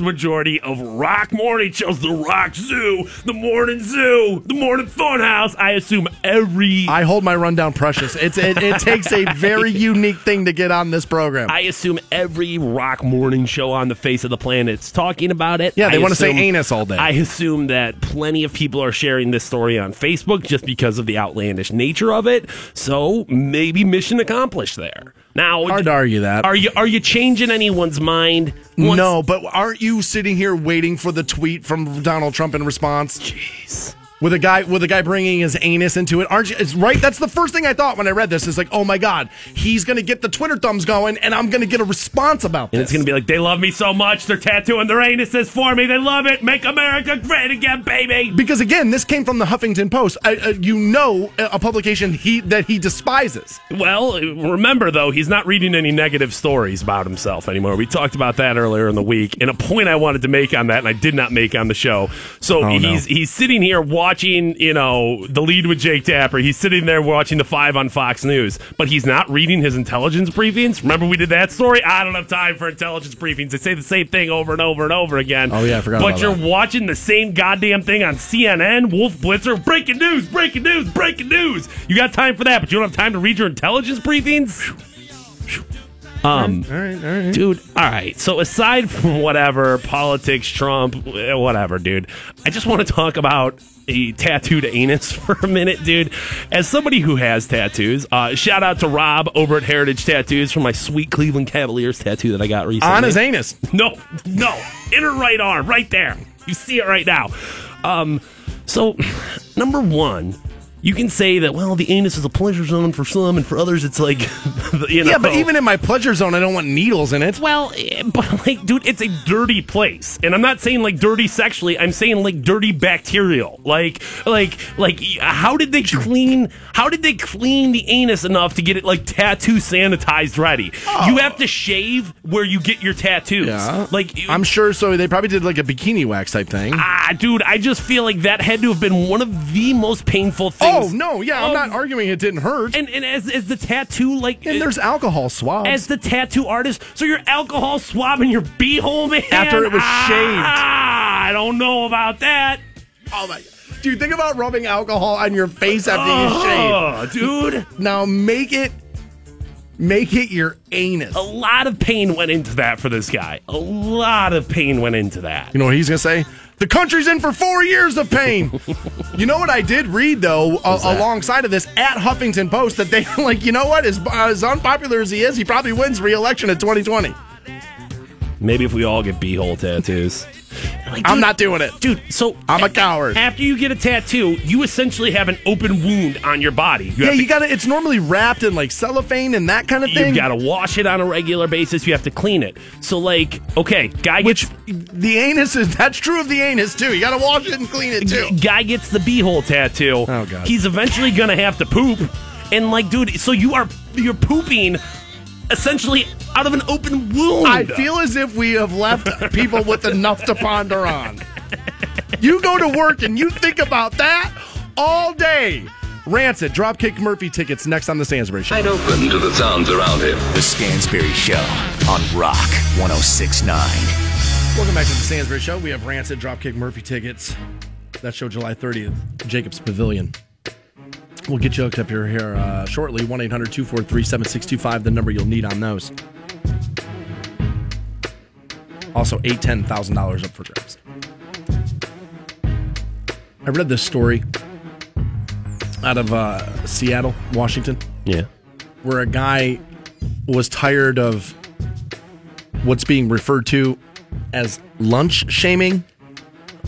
majority of rock morning shows, the Rock Zoo, the Morning Funhouse, I assume every... I hold my rundown precious. It takes a very unique thing to get on this program. I assume every rock morning show on the face of the planet's talking about it. Yeah, they want to say anus all day. I assume that plenty of people are sharing this story on Facebook just because of the outlandish nature of it. So maybe mission accomplished there. Now, hard to argue that. Are you changing anyone's mind? No, but aren't you sitting here waiting for the tweet from Donald Trump in response? Jeez. With a guy bringing his anus into it, aren't you? It's right. That's the first thing I thought when I read this. It's like, oh my God, he's gonna get the Twitter thumbs going, and I'm gonna get a response about this. And it's gonna be like, they love me so much, they're tattooing their anuses for me. They love it. Make America great again, baby. Because again, this came from the Huffington Post, a publication that he despises. Well, remember though, he's not reading any negative stories about himself anymore. We talked about that earlier in the week, and a point I wanted to make on that, and I did not make on the show. So he's sitting here watching, you know, The Lead with Jake Tapper. He's sitting there watching The Five on Fox News, but he's not reading his intelligence briefings. Remember we did that story? I don't have time for intelligence briefings. They say the same thing over and over and over again. Oh, yeah, I forgot about that. But you're watching the same goddamn thing on CNN, Wolf Blitzer, breaking news, breaking news, breaking news. You got time for that, but you don't have time to read your intelligence briefings? All right. Dude, all right. So aside from whatever, politics, Trump, whatever, dude, I just want to talk about a tattooed anus for a minute, dude. As somebody who has tattoos, shout out to Rob over at Heritage Tattoos for my sweet Cleveland Cavaliers tattoo that I got recently. On his anus. No. Inner right arm, right there. You see it right now. So, number one, you can say that, well, the anus is a pleasure zone for some, and for others, it's like, you know. Yeah, but even in my pleasure zone, I don't want needles in it. Well, but, like, dude, it's a dirty place. And I'm not saying, like, dirty sexually. I'm saying, like, dirty bacterial. Like, how did they clean the anus enough to get it, like, tattoo sanitized ready? Oh. You have to shave where you get your tattoos. Yeah. Like, I'm sure, so they probably did, like, a bikini wax type thing. Ah, dude, I just feel like that had to have been one of the most painful things. Oh, no, yeah, I'm not arguing it didn't hurt. And as the tattoo, like... And there's alcohol swabs. As the tattoo artist, so you're alcohol swabbing your beehole, man? After it was shaved. I don't know about that. Oh, my God. Dude, think about rubbing alcohol on your face after you shave. Dude. Now make it your anus. A lot of pain went into that for this guy. A lot of pain went into that. You know what he's going to say? The country's in for 4 years of pain. You know what I did read, though, alongside of this at Huffington Post, that they like, you know what, as unpopular as he is, he probably wins re-election in 2020. Maybe if we all get b-hole tattoos. Like, dude, I'm not doing it. Dude, so... I'm a coward. After you get a tattoo, you essentially have an open wound on your body. It's normally wrapped in, like, cellophane and that kind of thing. You gotta wash it on a regular basis. You have to clean it. So, like, okay, the anus is... That's true of the anus, too. You gotta wash it and clean it, too. Guy gets the b-hole tattoo. Oh, God. He's eventually gonna have to poop. And, like, dude, so you're pooping... essentially out of an open wound. I feel as if we have left people with enough to ponder on. You go to work and you think about that all day. Rancid, Dropkick Murphy tickets next on The Stansberry Show. I'd open to the sounds around him. The Stansberry Show on Rock 106.9. Welcome back to The Stansberry Show. We have Rancid, Dropkick Murphy tickets. That show July 30th, Jacob's Pavilion. We'll get you hooked up here shortly. 1-800-243-7625, the number you'll need on those. Also, $810,000 up for grabs. I read this story out of Seattle, Washington. Yeah. Where a guy was tired of what's being referred to as lunch shaming.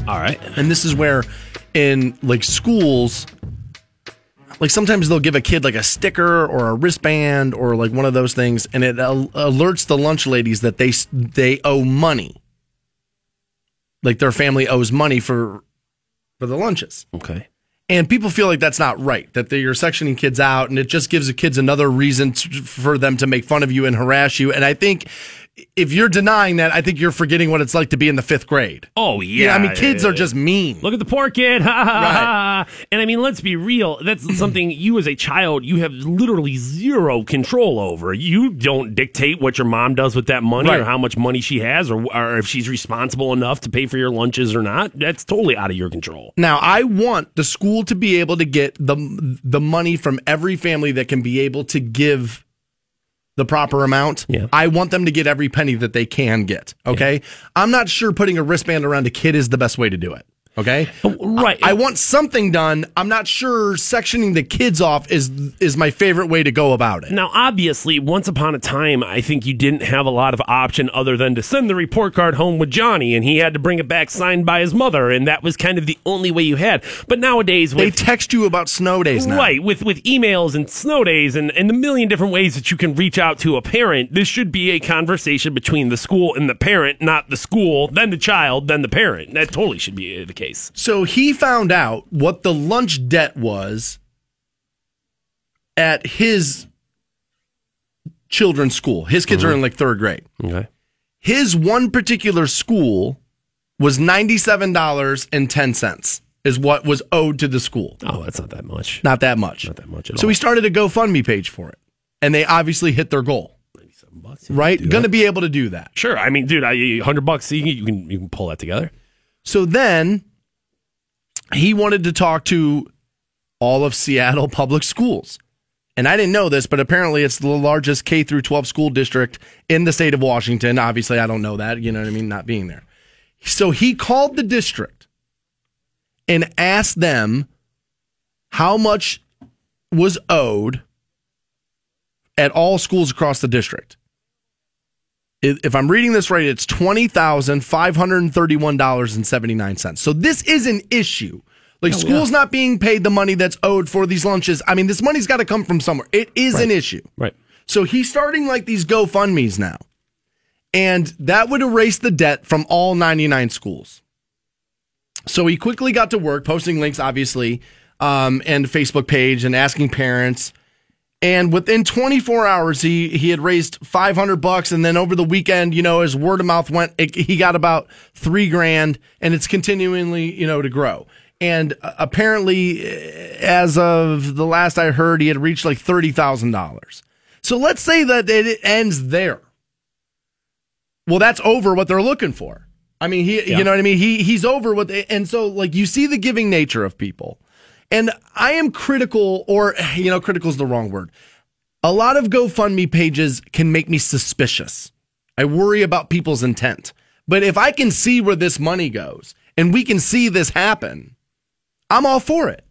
All right. And this is where in, like, schools... like sometimes they'll give a kid like a sticker or a wristband or like one of those things, and it alerts the lunch ladies that they owe money. Like their family owes money for the lunches. Okay. And people feel like that's not right, that you're sectioning kids out, and it just gives the kids another reason for them to make fun of you and harass you. And I think if you're denying that, I think you're forgetting what it's like to be in the fifth grade. Oh, yeah. You know, I mean, kids are just mean. Look at the poor kid. Ha, ha, ha. Right. And I mean, let's be real. That's something you as a child, you have literally zero control over. You don't dictate what your mom does with that money or how much money she has or if she's responsible enough to pay for your lunches or not. That's totally out of your control. Now, I want the school to be able to get the money from every family that can be able to give the proper amount. Yeah. I want them to get every penny that they can get. Okay. Yeah. I'm not sure putting a wristband around a kid is the best way to do it. Okay. Right. I want something done. I'm not sure sectioning the kids off is my favorite way to go about it. Now, obviously, once upon a time, I think you didn't have a lot of option other than to send the report card home with Johnny, and he had to bring it back signed by his mother, and that was kind of the only way you had. But nowadays, they text you about snow days now. Right, with emails and snow days and the million different ways that you can reach out to a parent, this should be a conversation between the school and the parent, not the school, then the child, then the parent. That totally should be the case. So he found out what the lunch debt was at his children's school. His kids are in like third grade. Okay. His one particular school was $97.10 is what was owed to the school. Oh, that's not that much. Not that much. Not that much at all. So he started a GoFundMe page for it, and they obviously hit their goal. $97 Right? Going to be able to do that. Sure. I mean, dude, $100, you can pull that together. So then he wanted to talk to all of Seattle public schools. And I didn't know this, but apparently it's the largest K through 12 school district in the state of Washington. Obviously, I don't know that, you know what I mean, not being there. So he called the district and asked them how much was owed at all schools across the district. If I'm reading this right, it's $20,531.79. So this is an issue. Like school's not being paid the money that's owed for these lunches. I mean, this money's got to come from somewhere. It is an issue. Right. So he's starting like these GoFundMes now. And that would erase the debt from all 99 schools. So he quickly got to work, posting links, obviously, and Facebook page and asking parents. And within 24 hours, he had raised $500, and then over the weekend, you know, as word of mouth went, he got about $3,000, and it's continually, you know, to grow. And apparently, as of the last I heard, he had reached like $30,000. So let's say that it ends there. Well, that's over what they're looking for. I mean, you know what I mean? He's over what they, and so like you see the giving nature of people. And I am critical, or, you know, critical is the wrong word. A lot of GoFundMe pages can make me suspicious. I worry about people's intent. But if I can see where this money goes and we can see this happen, I'm all for it.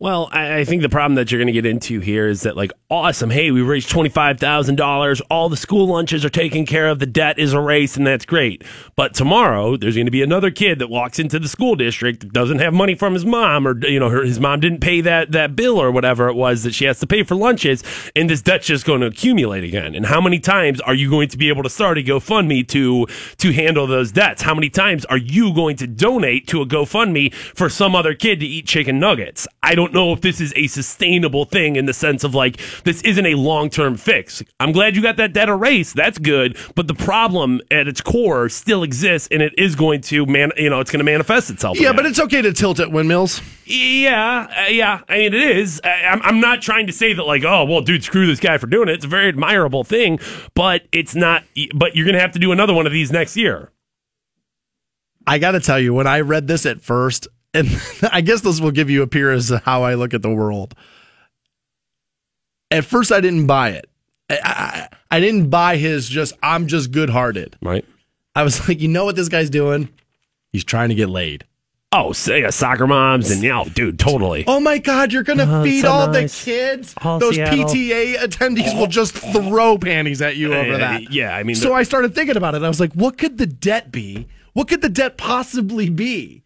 Well, I think the problem that you're going to get into here is that, like, awesome, hey, we raised $25,000, all the school lunches are taken care of, the debt is erased, and that's great. But tomorrow, there's going to be another kid that walks into the school district that doesn't have money from his mom, or, you know, his mom didn't pay that bill or whatever it was that she has to pay for lunches, and this debt's just going to accumulate again. And how many times are you going to be able to start a GoFundMe to handle those debts? How many times are you going to donate to a GoFundMe for some other kid to eat chicken nuggets? I don't know if this is a sustainable thing in the sense of, like, this isn't a long-term fix. I'm glad you got that debt erased. That's good. But the problem at its core still exists, and it is going to it's going to manifest itself. Yeah, but it's okay to tilt at windmills. Yeah. I mean, it is. I'm not trying to say that, like, oh, well, dude, screw this guy for doing it. It's a very admirable thing, but it's not. But you're going to have to do another one of these next year. I got to tell you, when I read this at first, and I guess this will give you a peer as to how I look at the world. At first, I didn't buy it. I didn't buy his I'm just good-hearted. Right. I was like, you know what this guy's doing? He's trying to get laid. Oh, say soccer moms and, yeah, dude, totally. Oh, my God, you're going to feed all the kids? All those Seattle PTA attendees will just throw panties at you over that. Yeah, I mean. So I started thinking about it. I was like, what could the debt be? What could the debt possibly be?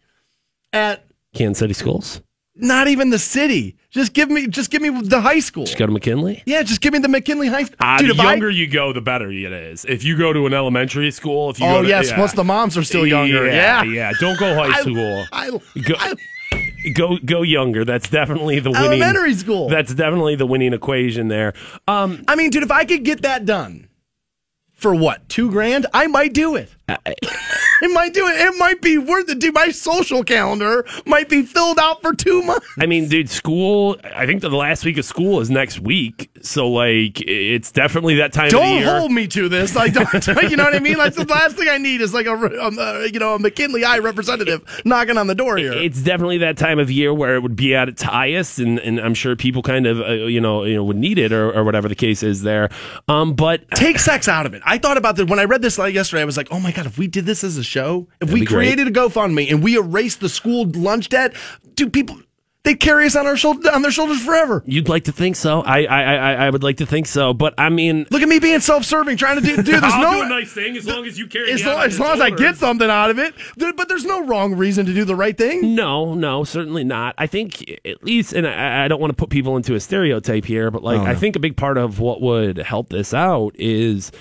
At Kansas City schools? not even the city. Just give me the high school. Just go to McKinley? Yeah, just give me the McKinley High School. Dude, the younger you go, the better it is. If you go to an elementary school, plus the moms are still younger. Yeah. Don't go high school. Go younger. That's definitely the winning elementary school. That's definitely the winning equation there. I mean, dude, if I could get that done for what, $2,000, I might do it. It might do it. It might be worth it, dude. My social calendar might be filled out for 2 months. I mean, dude, school, I think the last week of school is next week. So, like, it's definitely that time of the year. Don't hold me to this. Like, you know what I mean? Like, the last thing I need is, like, a McKinley High representative knocking on the door here. It's definitely that time of year where it would be at its highest, and I'm sure people kind of, would need it or whatever the case is there. But take sex out of it. I thought about that when I read this yesterday. I was like, oh, my God, if we did this as a show, if we created a GoFundMe and we erased the school lunch debt, dude, people, they carry us on their shoulders forever. You'd like to think so. I would like to think so. But I mean, look at me being self-serving, trying to do. I'll do a nice thing as long as you carry. As long as I get something out of it. But there's no wrong reason to do the right thing. No, certainly not. I think at least, and I don't want to put people into a stereotype here, but I think a big part of what would help this out is,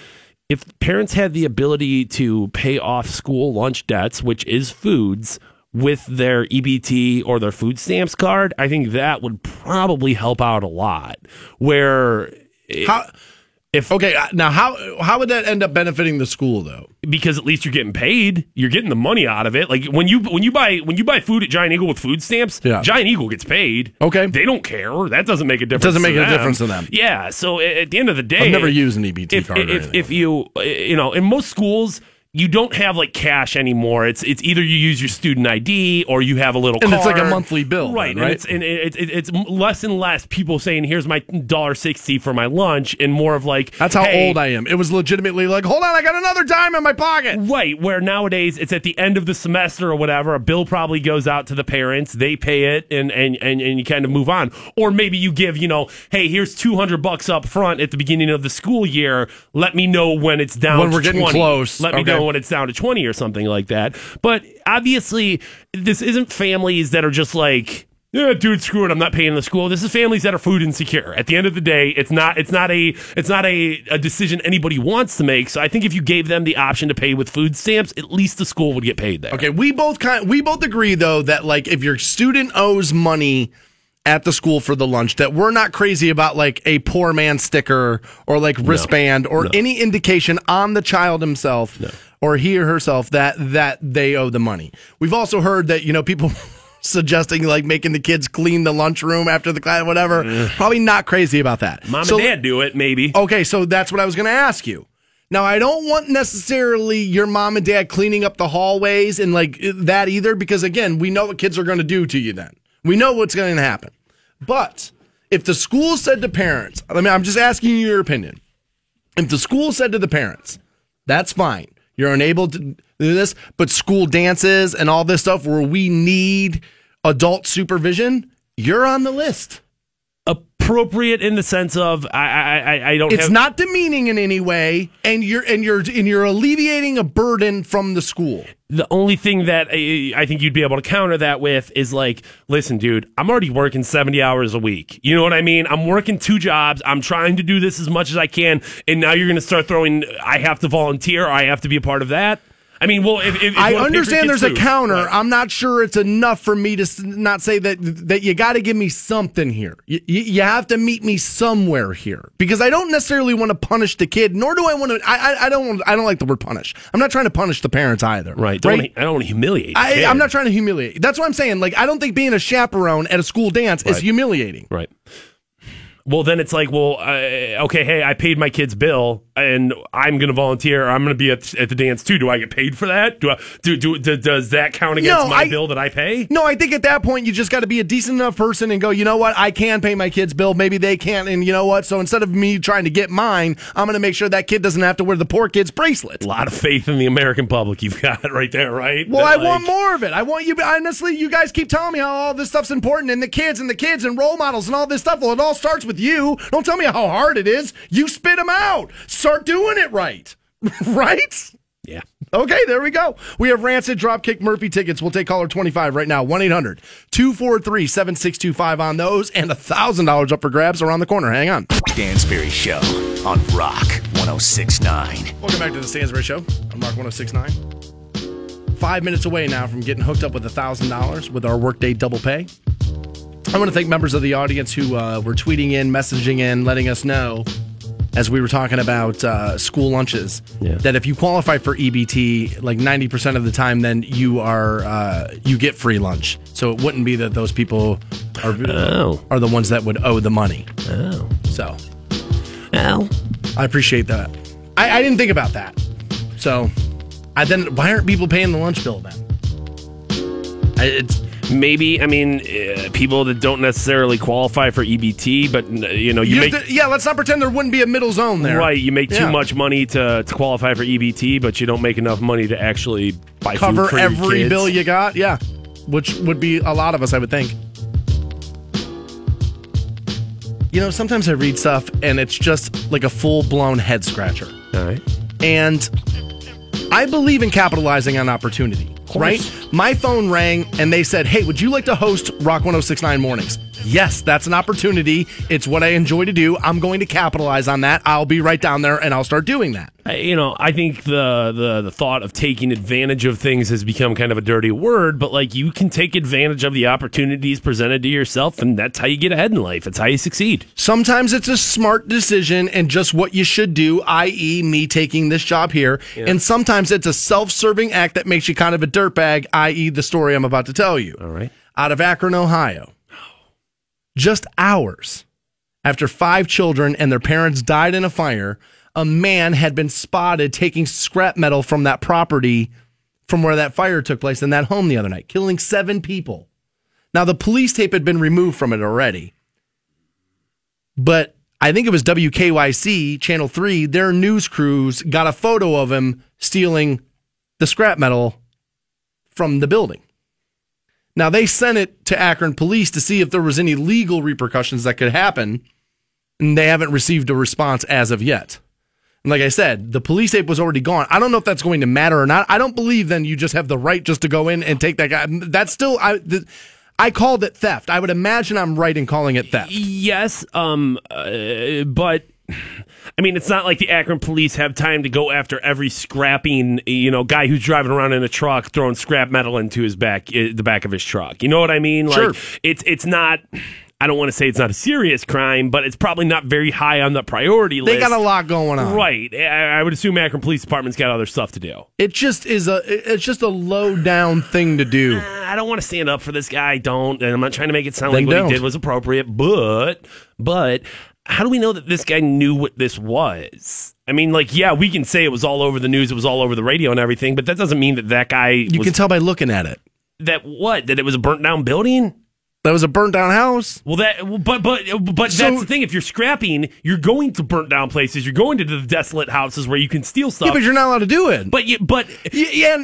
if parents had the ability to pay off school lunch debts, which is foods, with their EBT or their food stamps card, I think that would probably help out a lot. How would that end up benefiting the school though? Because at least you're getting paid, you're getting the money out of it. Like when you buy food at Giant Eagle with food stamps, Giant Eagle gets paid. Okay, they don't care. That doesn't make a difference. It doesn't make a difference to them. Yeah. So at the end of the day, I've never used an EBT card. If you in most schools, you don't have cash anymore. It's either you use your student ID or you have a little card. And it's like a monthly bill, right? Then, right? And it's less and less people saying, "Here's my $1.60 for my lunch," and more of that's how old I am. It was legitimately "Hold on, I got another dime in my pocket." Right. Where nowadays it's at the end of the semester or whatever, a bill probably goes out to the parents, they pay it, and you kind of move on. Or maybe you give, "Hey, here's $200 up front at the beginning of the school year. Let me know when it's down. When we're getting 20. Close. Let me know when it's down to 20 or something like that." But obviously, this isn't families that are just yeah, dude, screw it, I'm not paying the school. This is families that are food insecure. At the end of the day, it's not a decision anybody wants to make. So I think if you gave them the option to pay with food stamps, at least the school would get paid there. Okay, we both agree though that if your student owes money at the school for the lunch, that we're not crazy about a poor man sticker or wristband or any indication on the child himself or he or herself that they owe the money. We've also heard that people suggesting making the kids clean the lunchroom after the class, whatever. Probably not crazy about that. Mom and dad do it, maybe. Okay, so that's what I was going to ask you. Now, I don't want necessarily your mom and dad cleaning up the hallways and that either, because again, we know what kids are going to do to you then. We know what's going to happen. But if the school said to parents, I'm just asking you your opinion. If the school said to the parents, "That's fine, you're unable to do this, but school dances and all this stuff where we need adult supervision, you're on the list." Appropriate in the sense of I don't. It's not demeaning in any way, and you're alleviating a burden from the school. The only thing that I think you'd be able to counter that with is listen, dude, I'm already working 70 hours a week. You know what I mean? I'm working 2 jobs. I'm trying to do this as much as I can, and now you're going to start throwing, I have to volunteer, or I have to be a part of that. I mean, well, if I understand there's a counter, right? I'm not sure it's enough for me to not say that you got to give me something here. You have to meet me somewhere here, because I don't necessarily want to punish the kid, nor do I want to. I don't like the word punish. I'm not trying to punish the parents either. Right? I don't want to humiliate. I'm not trying to humiliate. That's what I'm saying. I don't think being a chaperone at a school dance is humiliating. Right. Well, then it's okay, hey, I paid my kid's bill, and I'm going to volunteer, or I'm going to be at the dance too. Do I get paid for that? Does that count against my bill that I pay? No, I think at that point you just got to be a decent enough person and go, you know what, I can pay my kid's bill. Maybe they can't, and you know what? So instead of me trying to get mine, I'm going to make sure that kid doesn't have to wear the poor kid's bracelet. A lot of faith in the American public you've got right there, right? Well, I want more of it. I want you. Honestly, you guys keep telling me how all this stuff's important, and the kids and role models and all this stuff. Well, it all starts with you. Don't tell me how hard it is. You spit them out. Start doing it right. Right? Yeah. Okay, there we go. We have Rancid Dropkick Murphy tickets. We'll take caller 25 right now. 1-800-243-7625 on those. And $1,000 up for grabs around the corner. Hang on. Stansberry Show on Rock 106.9. Welcome back to the Stansberry Show on Rock 106.9. 5 minutes away now from getting hooked up with $1,000 with our workday double pay. I want to thank members of the audience who were tweeting in, messaging in, letting us know as we were talking about school lunches, that if you qualify for EBT, like 90% of the time, then you are you get free lunch. So it wouldn't be that those people are the ones that would owe the money. Oh, so well, I appreciate that. I didn't think about that. So I then why aren't people paying the lunch bill then? It's. Maybe, I mean, people that don't necessarily qualify for EBT, but, you know, you make... let's not pretend there wouldn't be a middle zone there. Right, you make too much money to qualify for EBT, but you don't make enough money to actually buy food for your kids. Cover every bill you got, yeah, which would be a lot of us, I would think. You know, sometimes I read stuff, and it's just like a full-blown head-scratcher. All right. And I believe in capitalizing on opportunity. Right? My phone rang and they said, hey, would you like to host Rock 106.9 Mornings? Yes, that's an opportunity. It's what I enjoy to do. I'm going to capitalize on that. I'll be right down there and I'll start doing that. You know, I think the thought of taking advantage of things has become kind of a dirty word, but like you can take advantage of the opportunities presented to yourself, and that's how you get ahead in life. It's how you succeed. Sometimes it's a smart decision and just what you should do, i.e. me taking this job here, and sometimes it's a self-serving act that makes you kind of a dirtbag, i.e. the story I'm about to tell you. All right. Out of Akron, Ohio. Just hours after 5 children and their parents died in a fire, a man had been spotted taking scrap metal from that property from where that fire took place in that home the other night, killing 7 people. Now, the police tape had been removed from it already, but I think it was WKYC, Channel 3, their news crews got a photo of him stealing the scrap metal from the building. Now, they sent it to Akron police to see if there was any legal repercussions that could happen, and they haven't received a response as of yet. And like I said, the police tape was already gone. I don't know if that's going to matter or not. I don't believe then you just have the right just to go in and take that guy. That's still... I called it theft. I would imagine I'm right in calling it theft. Yes, but... I mean, it's not like the Akron police have time to go after every scrapping, you know, guy who's driving around in a truck throwing scrap metal into his the back of his truck. You know what I mean? Like, sure. It's not. I don't want to say it's not a serious crime, but it's probably not very high on the priority list. They got a lot going on, right? I would assume Akron Police Department's got other stuff to do. It's just a low down thing to do. I don't want to stand up for this guy. I don't, and I'm not trying to make it sound like what he did was appropriate, but. How do we know that this guy knew what this was? I mean, like, yeah, we can say it was all over the news, it was all over the radio and everything, but that doesn't mean that guy... You can tell by looking at it. That what? That it was a burnt-down building? That was a burnt-down house? Well, but that's the thing. If you're scrapping, you're going to burnt-down places. You're going to the desolate houses where you can steal stuff. Yeah, but you're not allowed to do it. And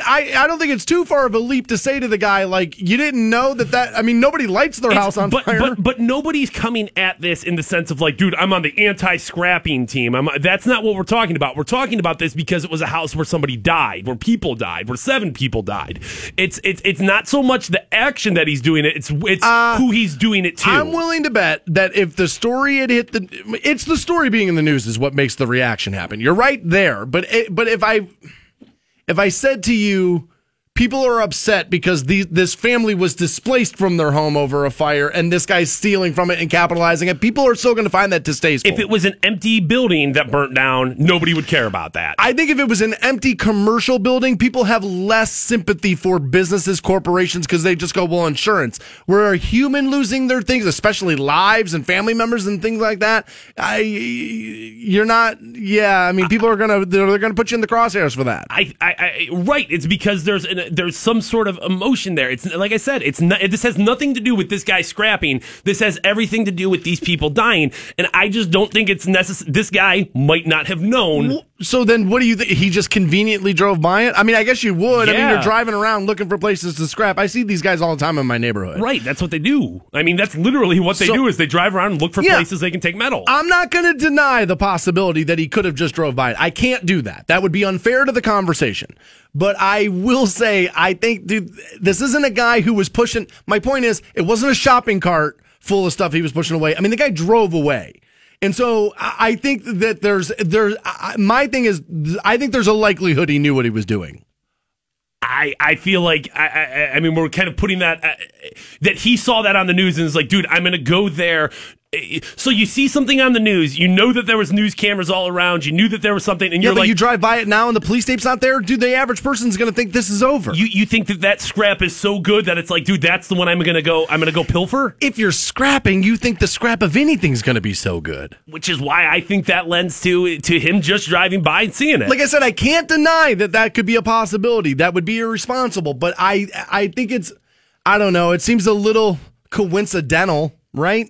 I don't think it's too far of a leap to say to the guy, like, you didn't know that I mean, nobody lights their house on fire. But nobody's coming at this in the sense of, like, dude, I'm on the anti-scrapping team. That's not what we're talking about. We're talking about this because it was a house where somebody died, where people died, where 7 people died. It's not so much the action that he's doing it. It's who he's doing it to. I'm willing to bet that if the story had hit it's the story being in the news is what makes the reaction happen. You're right there, but if I said to you, people are upset because this family was displaced from their home over a fire, and this guy's stealing from it and capitalizing it, people are still going to find that distasteful. If it was an empty building that burnt down, nobody would care about that. I think if it was an empty commercial building, people have less sympathy for businesses, corporations, because they just go, well, insurance. We're a human losing their things, especially lives and family members and things like that. People are going to, they're going to put you in the crosshairs for that. Right. It's because there's some sort of emotion there. It's like I said, it's not, this has nothing to do with this guy scrapping. This has everything to do with these people dying. And I just don't think it's necessary. This guy might not have known So then what do you think? He just conveniently drove by it? I mean, I guess you would. Yeah. I mean, you're driving around looking for places to scrap. I see these guys all the time in my neighborhood. Right. That's what they do. I mean, that's literally what they do is they drive around and look for places they can take metal. I'm not going to deny the possibility that he could have just drove by it. I can't do that. That would be unfair to the conversation. But I will say, I think, dude, this isn't a guy who was pushing. My point is, it wasn't a shopping cart full of stuff he was pushing away. I mean, the guy drove away. And so I think that there's my thing is, I think there's a likelihood he knew what he was doing. I feel like, I mean, we're kind of putting that, that he saw that on the news and is like, dude, I'm going to go there. So you see something on the news, you know that there was news cameras all around, you knew that there was something, and you're like... Yeah, but you drive by it now and the police tape's not there? Dude, the average person's going to think this is over. You think that that scrap is so good that it's like, dude, that's the one I'm going to go pilfer? If you're scrapping, you think the scrap of anything's going to be so good. Which is why I think that lends to him just driving by and seeing it. Like I said, I can't deny that that could be a possibility. That would be irresponsible, but I think it's... I don't know, it seems a little coincidental, right?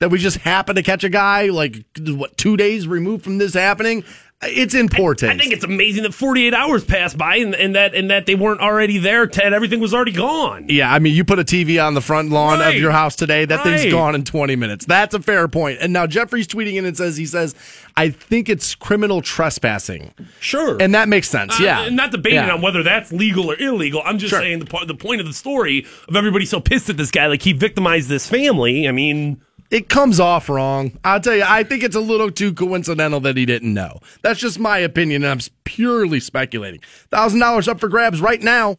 That we just happen to catch a guy, 2 days removed from this happening? It's in poor taste. I think it's amazing that 48 hours passed by and that they weren't already there, Ted. Everything was already gone. Yeah, I mean, you put a TV on the front lawn of your house today, that thing's gone in 20 minutes. That's a fair point. And now Jeffrey's tweeting in and says, I think it's criminal trespassing. Sure. And that makes sense, I'm not debating on whether that's legal or illegal. I'm just saying the point of the story of everybody so pissed at this guy, like he victimized this family, I mean... It comes off wrong. I'll tell you, I think it's a little too coincidental that he didn't know. That's just my opinion, and I'm purely speculating. $1,000 up for grabs right now.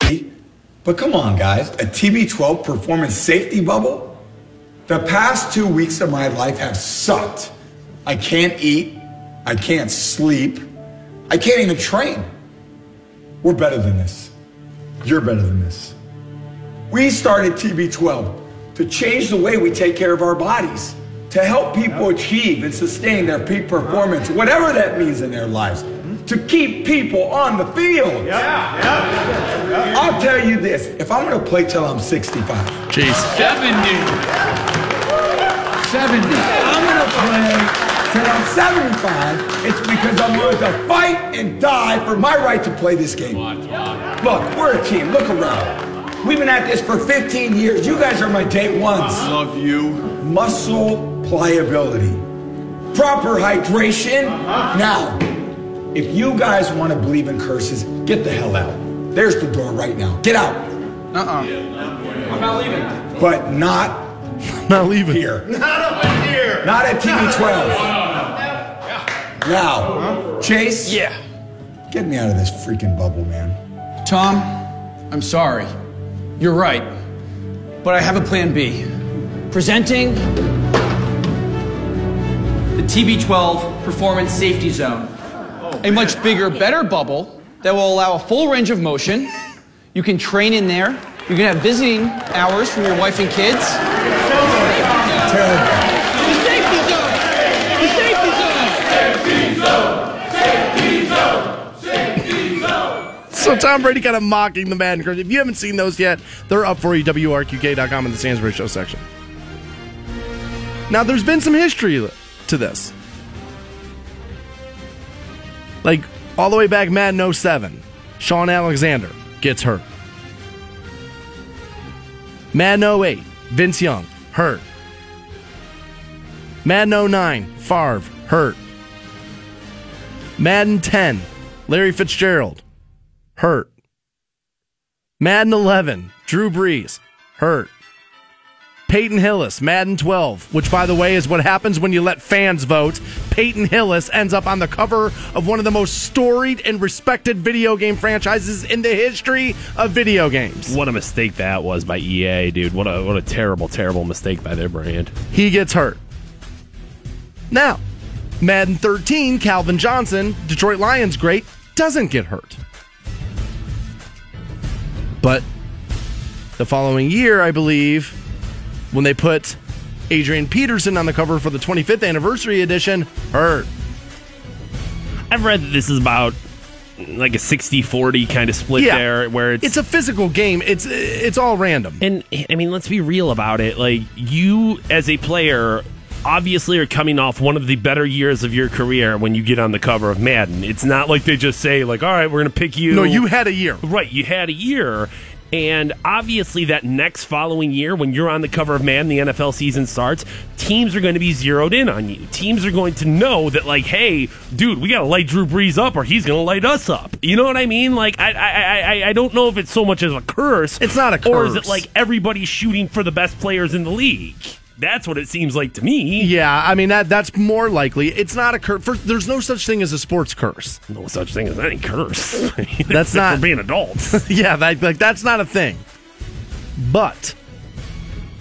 But come on, guys. A TB12 performance safety bubble? The past 2 weeks of my life have sucked. I can't eat. I can't sleep. I can't even train. We're better than this. You're better than this. We started TB12 to change the way we take care of our bodies, to help people achieve and sustain their peak performance, whatever that means in their lives, to keep people on the field. Yeah. I'll tell you this, if I'm gonna play till I'm 65. Jeez. 70. I'm gonna play till I'm 75. It's because I'm going to fight and die for my right to play this game. Look, we're a team, look around. We've been at this for 15 years. You guys are my day ones. I love you. Muscle pliability. Proper hydration. Now, if you guys want to believe in curses, get the hell out. There's the door right now. Get out. I'm not leaving. But not leaving here. Not up here. Not at TB12. Now, Chase. Yeah. Get me out of this freaking bubble, man. Tom, I'm sorry. You're right, but I have a plan B. Presenting the TB12 Performance Safety Zone. A much bigger, better bubble that will allow a full range of motion. You can train in there. You can have visiting hours from your wife and kids. So Tom Brady kind of mocking the Madden curse. If you haven't seen those yet, they're up for you, WRQK.com in the Stansbury Show section. Now, there's been some history to this. Like, all the way back Madden 07, Sean Alexander gets hurt. Madden 08, Vince Young, hurt. Madden 09, Favre, hurt. Madden 10, Larry Fitzgerald, hurt. Madden 11, Drew Brees, hurt. Peyton Hillis, Madden 12, which, by the way, is what happens when you let fans vote. Peyton Hillis ends up on the cover of one of the most storied and respected video game franchises in the history of video games. What a mistake that was by EA, dude. What a terrible, terrible mistake by their brand. He gets hurt. Now, Madden 13, Calvin Johnson, Detroit Lions great, doesn't get hurt. But the following year, I believe, when they put Adrian Peterson on the cover for the 25th anniversary edition, hurt. I've read that this is about like a 60-40 kind of split there, where it's a physical game. It's all random. And I mean, let's be real about it. Like, you as a player obviously are coming off one of the better years of your career when you get on the cover of Madden. It's not like they just say, like, all right, we're going to pick you. No, you had a year. Right, you had a year. And obviously that next following year, when you're on the cover of Madden, the NFL season starts, teams are going to be zeroed in on you. Teams are going to know that, like, hey, dude, we got to light Drew Brees up or he's going to light us up. You know what I mean? Like, I don't know if it's so much as a curse. It's not a curse. Or is it like everybody's shooting for the best players in the league? That's what it seems like to me. Yeah, I mean, that's more likely. It's not a curse. There's no such thing as a sports curse. No such thing as any curse. That's not for being adults. Yeah, that's not a thing. But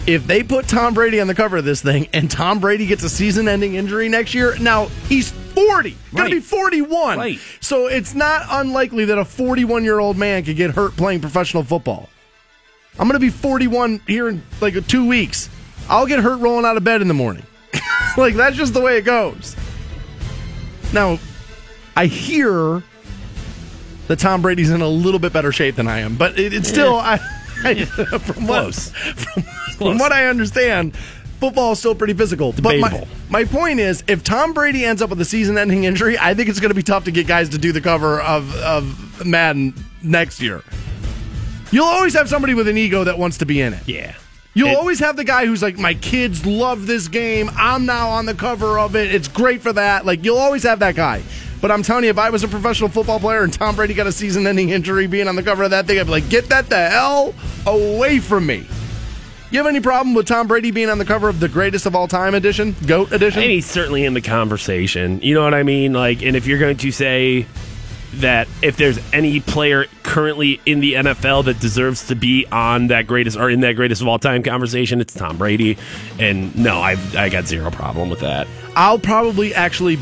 if they put Tom Brady on the cover of this thing and Tom Brady gets a season-ending injury next year, now he's 40. Going to be 41. Right. So it's not unlikely that a 41-year-old man could get hurt playing professional football. I'm going to be 41 here in like 2 weeks. I'll get hurt rolling out of bed in the morning. Like, that's just the way it goes. Now, I hear that Tom Brady's in a little bit better shape than I am, but it's still, from what I understand, football is still pretty physical. But my point is, if Tom Brady ends up with a season-ending injury, I think it's going to be tough to get guys to do the cover of Madden next year. You'll always have somebody with an ego that wants to be in it. Yeah. You'll always have the guy who's like, my kids love this game. I'm now on the cover of it. It's great for that. Like, you'll always have that guy. But I'm telling you, if I was a professional football player and Tom Brady got a season-ending injury being on the cover of that thing, I'd be like, get that the hell away from me. You have any problem with Tom Brady being on the cover of the greatest of all time edition, GOAT edition? And he's certainly in the conversation. You know what I mean? Like, and if you're going to say that if there's any player currently in the NFL that deserves to be on that greatest or in that greatest of all time conversation, it's Tom Brady. And no, I got zero problem with that. I'll probably actually,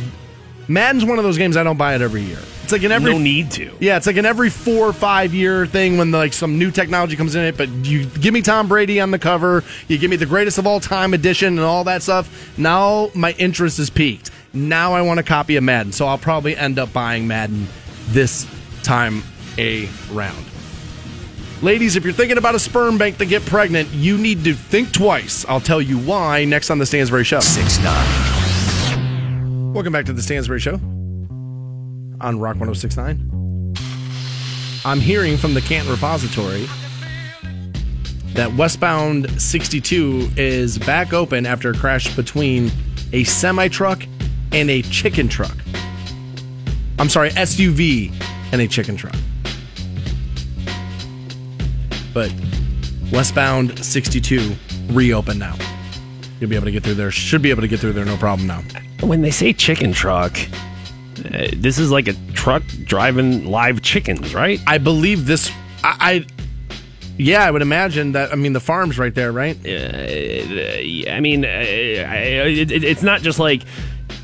Madden's one of those games I don't buy it every year. It's like in every, no need to. Yeah, it's like an every 4 or 5 year thing when like some new technology comes in it. But you give me Tom Brady on the cover, you give me the greatest of all time edition and all that stuff. Now my interest is piqued. Now I want a copy of Madden, so I'll probably end up buying Madden this time around. Ladies, if you're thinking about a sperm bank to get pregnant, you need to think twice. I'll tell you why next on The Stansberry Show. 6-9. Welcome back to The Stansberry Show on Rock 106.9. I'm hearing from the Canton Repository that westbound 62 is back open after a crash between a semi-truck and a chicken truck. I'm sorry, SUV and a chicken truck. But westbound 62 reopened now. You'll be able to get through there. Should be able to get through there, no problem now. When they say chicken truck, this is like a truck driving live chickens, right? I believe this. I would imagine that. I mean, the farm's right there, right? I mean, it's not just like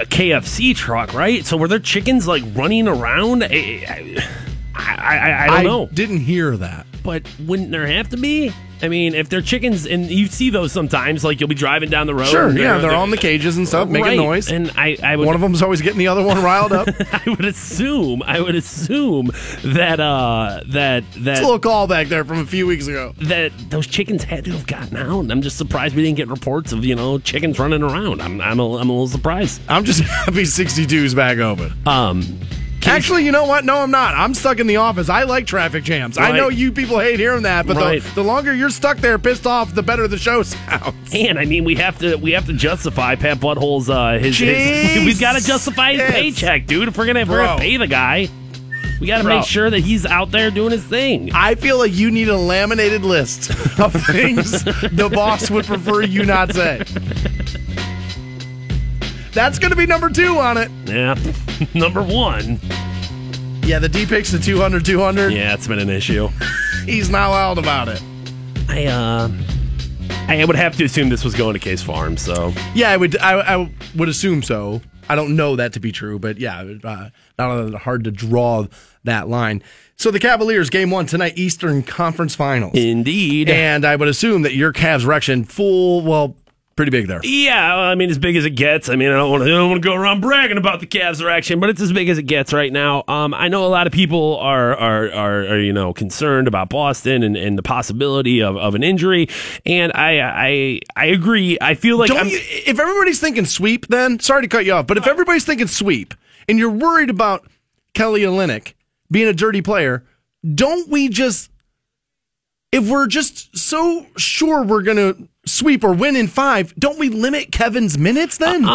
a KFC truck, right? So were there chickens like running around? I don't know. Didn't hear that. But wouldn't there have to be? I mean, if they're chickens, and you see those sometimes, like you'll be driving down the road. Sure, they're all in the cages and stuff, making noise. And one of them's always getting the other one riled up. I would assume that it's a little call back there from a few weeks ago. That those chickens had to have gotten out. I'm just surprised we didn't get reports of chickens running around. I'm a little surprised. I'm just happy 62's back open. Actually, you know what? No, I'm not. I'm stuck in the office. I like traffic jams. Right. I know you people hate hearing that, but the longer you're stuck there pissed off, the better the show sounds. And I mean, we have to justify Pat Butthole's his we've got to justify his paycheck, dude. If we're gonna pay the guy, we got to make sure that he's out there doing his thing. I feel like you need a laminated list of things the boss would prefer you not say. That's going to be number 2 on it. Yeah. Number 1. Yeah, the D-Picks, the 200. Yeah, it's been an issue. He's not wild about it. I would have to assume this was going to Case Farm, so. Yeah, I would assume so. I don't know that to be true, but yeah, not hard to draw that line. So the Cavaliers, game 1 tonight, Eastern Conference Finals. Indeed. And I would assume that your Cavs rection full, well, pretty big there. Yeah, I mean, as big as it gets. I mean, I don't want to go around bragging about the Cavs' action, but it's as big as it gets right now. I know a lot of people are concerned about Boston and the possibility of an injury, and I agree. I feel like if everybody's thinking sweep, then sorry to cut you off, but if everybody's thinking sweep and you're worried about Kelly Olynyk being a dirty player, don't we just? If we're just so sure we're going to sweep or win in 5, don't we limit Kevin's minutes then?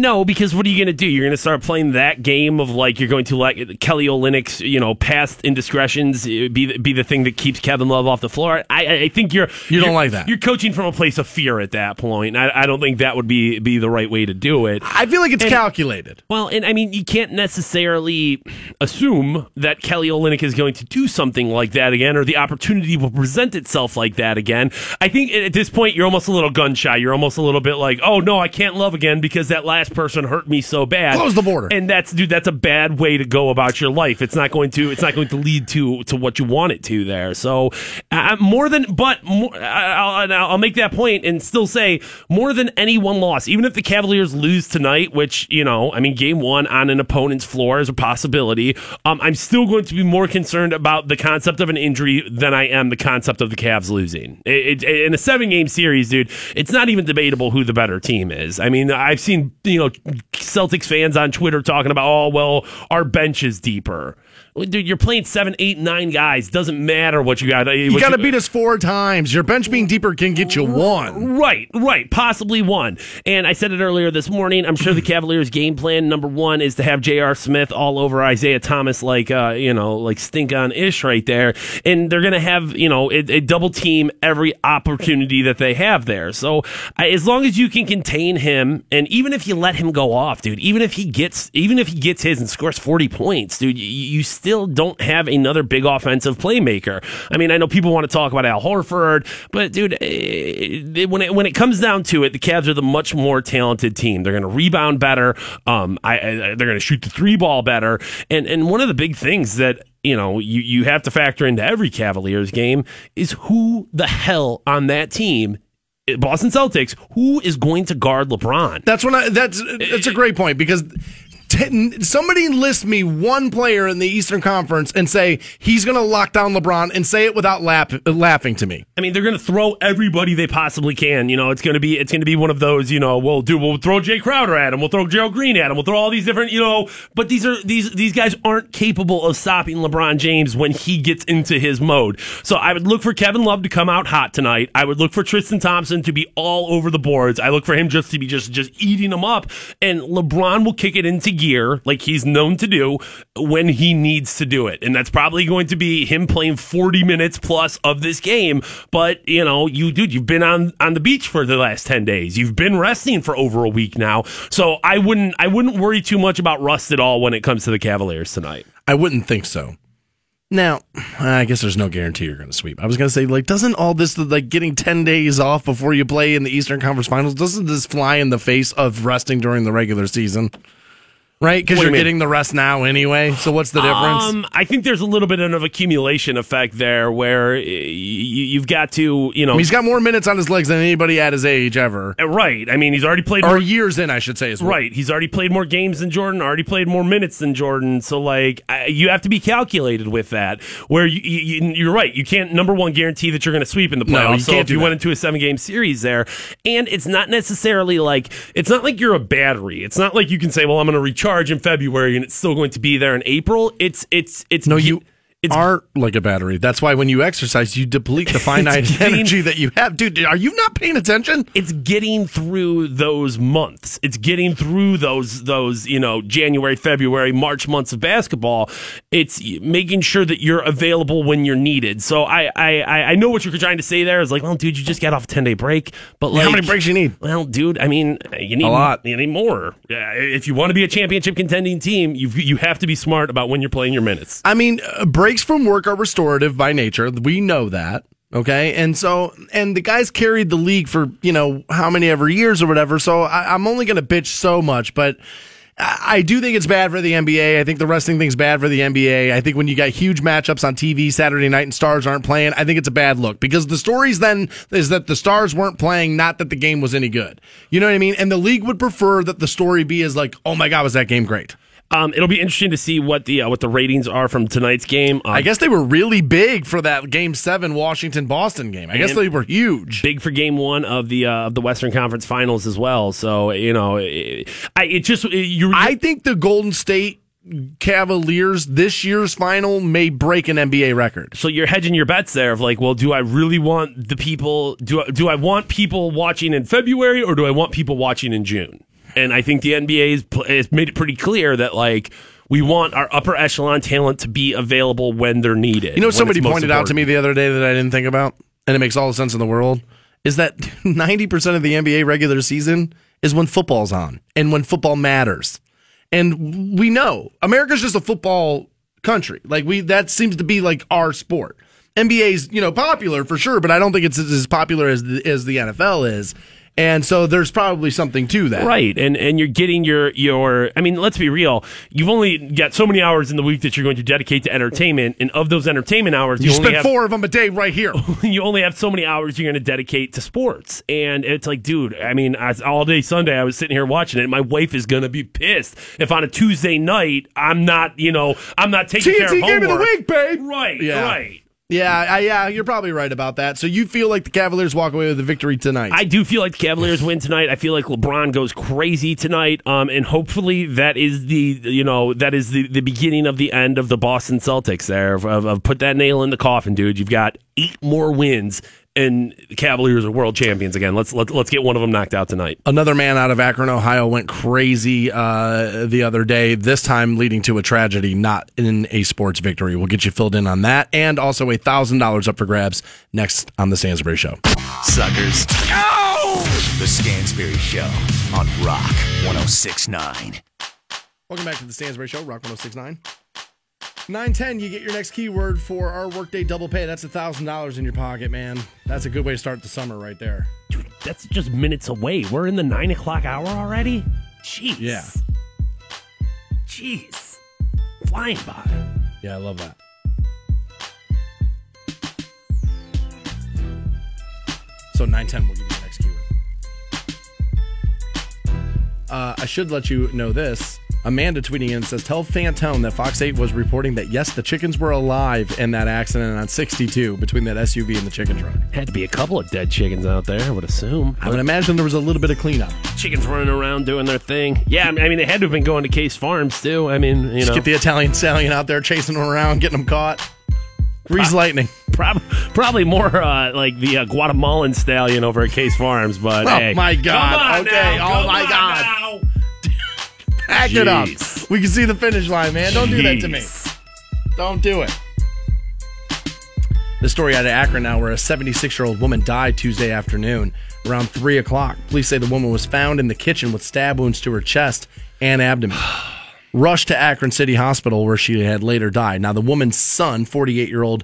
No, because what are you going to do? You're going to start playing that game of like you're going to let Kelly Olynyk's past indiscretions be the thing that keeps Kevin Love off the floor. I think you don't like that. You're coaching from a place of fear at that point. I don't think that would be the right way to do it. I feel like it's calculated. Well, and I mean you can't necessarily assume that Kelly Olynyk is going to do something like that again, or the opportunity will present itself like that again. I think at this point you're almost a little gun shy. You're almost a little bit like, oh no, I can't love again because that last person hurt me so bad. Close the border. And that's a bad way to go about your life. It's not going to lead to what you want it to there. So I'll make that point and still say more than any one loss, even if the Cavaliers lose tonight, which, game one on an opponent's floor is a possibility. I'm still going to be more concerned about the concept of an injury than I am the concept of the Cavs losing. In a 7-game series, dude, it's not even debatable who the better team is. I mean, I've seen, Celtics fans on Twitter talking about, oh, well, our bench is deeper. Dude, you're playing 7, 8, 9 guys. Doesn't matter what you got. You got to beat us 4 times. Your bench being deeper can get you 1. Right. Possibly 1. And I said it earlier this morning. I'm sure the Cavaliers' game plan number 1 is to have J.R. Smith all over Isaiah Thomas, like stink on ish right there. And they're gonna have a double team every opportunity that they have there. So as long as you can contain him, and even if you let him go off, dude, even if he gets his and scores 40 points, dude, you still don't have another big offensive playmaker. I mean, I know people want to talk about Al Horford, but dude, when it comes down to it, the Cavs are the much more talented team. They're going to rebound better. They're going to shoot the 3 ball better. And one of the big things that you have to factor into every Cavaliers game is who the hell on that team, Boston Celtics, who is going to guard LeBron. That's a great point, because somebody list me one player in the Eastern Conference and say he's going to lock down LeBron, and say it without laughing to me. I mean, they're going to throw everybody they possibly can. It's going to be one of those. We'll throw Jay Crowder at him. We'll throw Gerald Green at him. We'll throw all these different. But these guys aren't capable of stopping LeBron James when he gets into his mode. So I would look for Kevin Love to come out hot tonight. I would look for Tristan Thompson to be all over the boards. I look for him just to be just eating them up, and LeBron will kick it into gear like he's known to do when he needs to do it, and that's probably going to be him playing 40 minutes plus of this game. But you've been on the beach for the last 10 days. You've been resting for over a week now, so I wouldn't worry too much about rust at all when it comes to the Cavaliers tonight. I wouldn't think so. Now, I guess there's no guarantee you're going to sweep. I was going to say, doesn't all this, getting 10 days off before you play in the Eastern Conference Finals, doesn't this fly in the face of resting during the regular season? Right, because you're getting the rest now anyway, so what's the difference? I think there's a little bit of accumulation effect there where you've got to, He's got more minutes on his legs than anybody at his age ever. Right, I mean, he's already played... Or years in, I should say, as well. Right, he's already played more games than Jordan, already played more minutes than Jordan, so, you have to be calculated with that, where you're right, you can't, number one, guarantee that you're going to sweep in the playoffs, so if you went into a 7-game series there, and it's not necessarily it's not like you're a battery, it's not like you can say, well, I'm going to recharge in February and it's still going to be there in April. You are like a battery. That's why when you exercise, you deplete the finite energy that you have. Dude, are you not paying attention? It's getting through those months. It's getting through those January, February, March months of basketball. It's making sure that you're available when you're needed. So I know what you're trying to say there is well, dude, you just got off a 10-day break. But how many breaks you need? Well, dude, I mean, you need a lot. You need more. If you want to be a championship contending team, you have to be smart about when you're playing your minutes. I mean, breaks from work are restorative by nature. We know that, okay? And the guys carried the league for how many ever years or whatever, so I'm only going to bitch so much, but I do think it's bad for the NBA. I think the wrestling thing's bad for the NBA. I think when you got huge matchups on TV Saturday night and stars aren't playing, I think it's a bad look, because the stories then is that the stars weren't playing, not that the game was any good. You know what I mean? And the league would prefer that the story be as like, oh my God, was that game great? It'll be interesting to see what the ratings are from tonight's game. I guess they were really big for that Game 7 Washington-Boston game. I guess they were huge. Big for Game 1 of the Western Conference Finals as well. So, you know, I think the Golden State Cavaliers, this year's final, may break an NBA record. So you're hedging your bets there of like, well, do I really want the people, do I want people watching in February, or do I want people watching in June? And I think the NBA has made it pretty clear that, like, we want our upper echelon talent to be available when they're needed. You know, somebody pointed out to me the other day that I didn't think about, and it makes all the sense in the world, is that 90% of the NBA regular season is when football's on and when football matters. And we know America's just a football country. Like, that seems to be, like, our sport. NBA's, you know, popular for sure, but I don't think it's as popular as the NFL is. And so there's probably something to that. Right. And you're getting your I mean, let's be real. You've only got so many hours in the week that you're going to dedicate to entertainment. And of those entertainment hours, you only spend 4 of them a day right here. You only have so many hours you're going to dedicate to sports. And it's like, dude, I mean, all day Sunday I was sitting here watching it. And my wife is going to be pissed if on a Tuesday night I'm not taking TNT care of homework. TNT game of the week, babe. Right. Yeah. Right. Yeah, you're probably right about that. So you feel like the Cavaliers walk away with the victory tonight? I do feel like the Cavaliers win tonight. I feel like LeBron goes crazy tonight, and hopefully that is the beginning of the end of the Boston Celtics. There, I've put that nail in the coffin, dude. You've got 8 more wins, and the Cavaliers are world champions again. Let's get one of them knocked out tonight. Another man out of Akron, Ohio, went crazy the other day. This time leading to a tragedy, not in a sports victory. We'll get you filled in on that, and also $1,000 up for grabs next on the Stansberry Show. Suckers! Ow! The Stansberry Show on Rock 106.9. Welcome back to the Stansberry Show, Rock 106.9. 9:10, you get your next keyword for our Workday Double Pay. That's $1,000 in your pocket, man. That's a good way to start the summer right there. Dude, that's just minutes away. We're in the 9 o'clock hour already? Jeez. Yeah. Jeez. Flying by. Yeah, I love that. So 9:10, we'll give you the next keyword. I should let you know this. Amanda tweeting in says, tell Fantone that Fox 8 was reporting that, yes, the chickens were alive in that accident on 62 between that SUV and the chicken truck. Had to be a couple of dead chickens out there, I would assume. I would imagine there was a little bit of cleanup. Chickens running around doing their thing. Yeah, I mean, they had to have been going to Case Farms, too. I mean, you know. Just get the Italian stallion out there, chasing them around, getting them caught. Grease lightning. Probably more like the Guatemalan stallion over at Case Farms, but oh, hey. My God. Okay. Now. Oh, my God. Now. Pack it up. We can see the finish line, man. Don't do that to me. Don't do it. The story out of Akron now, where a 76-year-old woman died Tuesday afternoon around 3 o'clock. Police say the woman was found in the kitchen with stab wounds to her chest and abdomen. Rushed to Akron City Hospital, where she had later died. Now, the woman's son, 48-year-old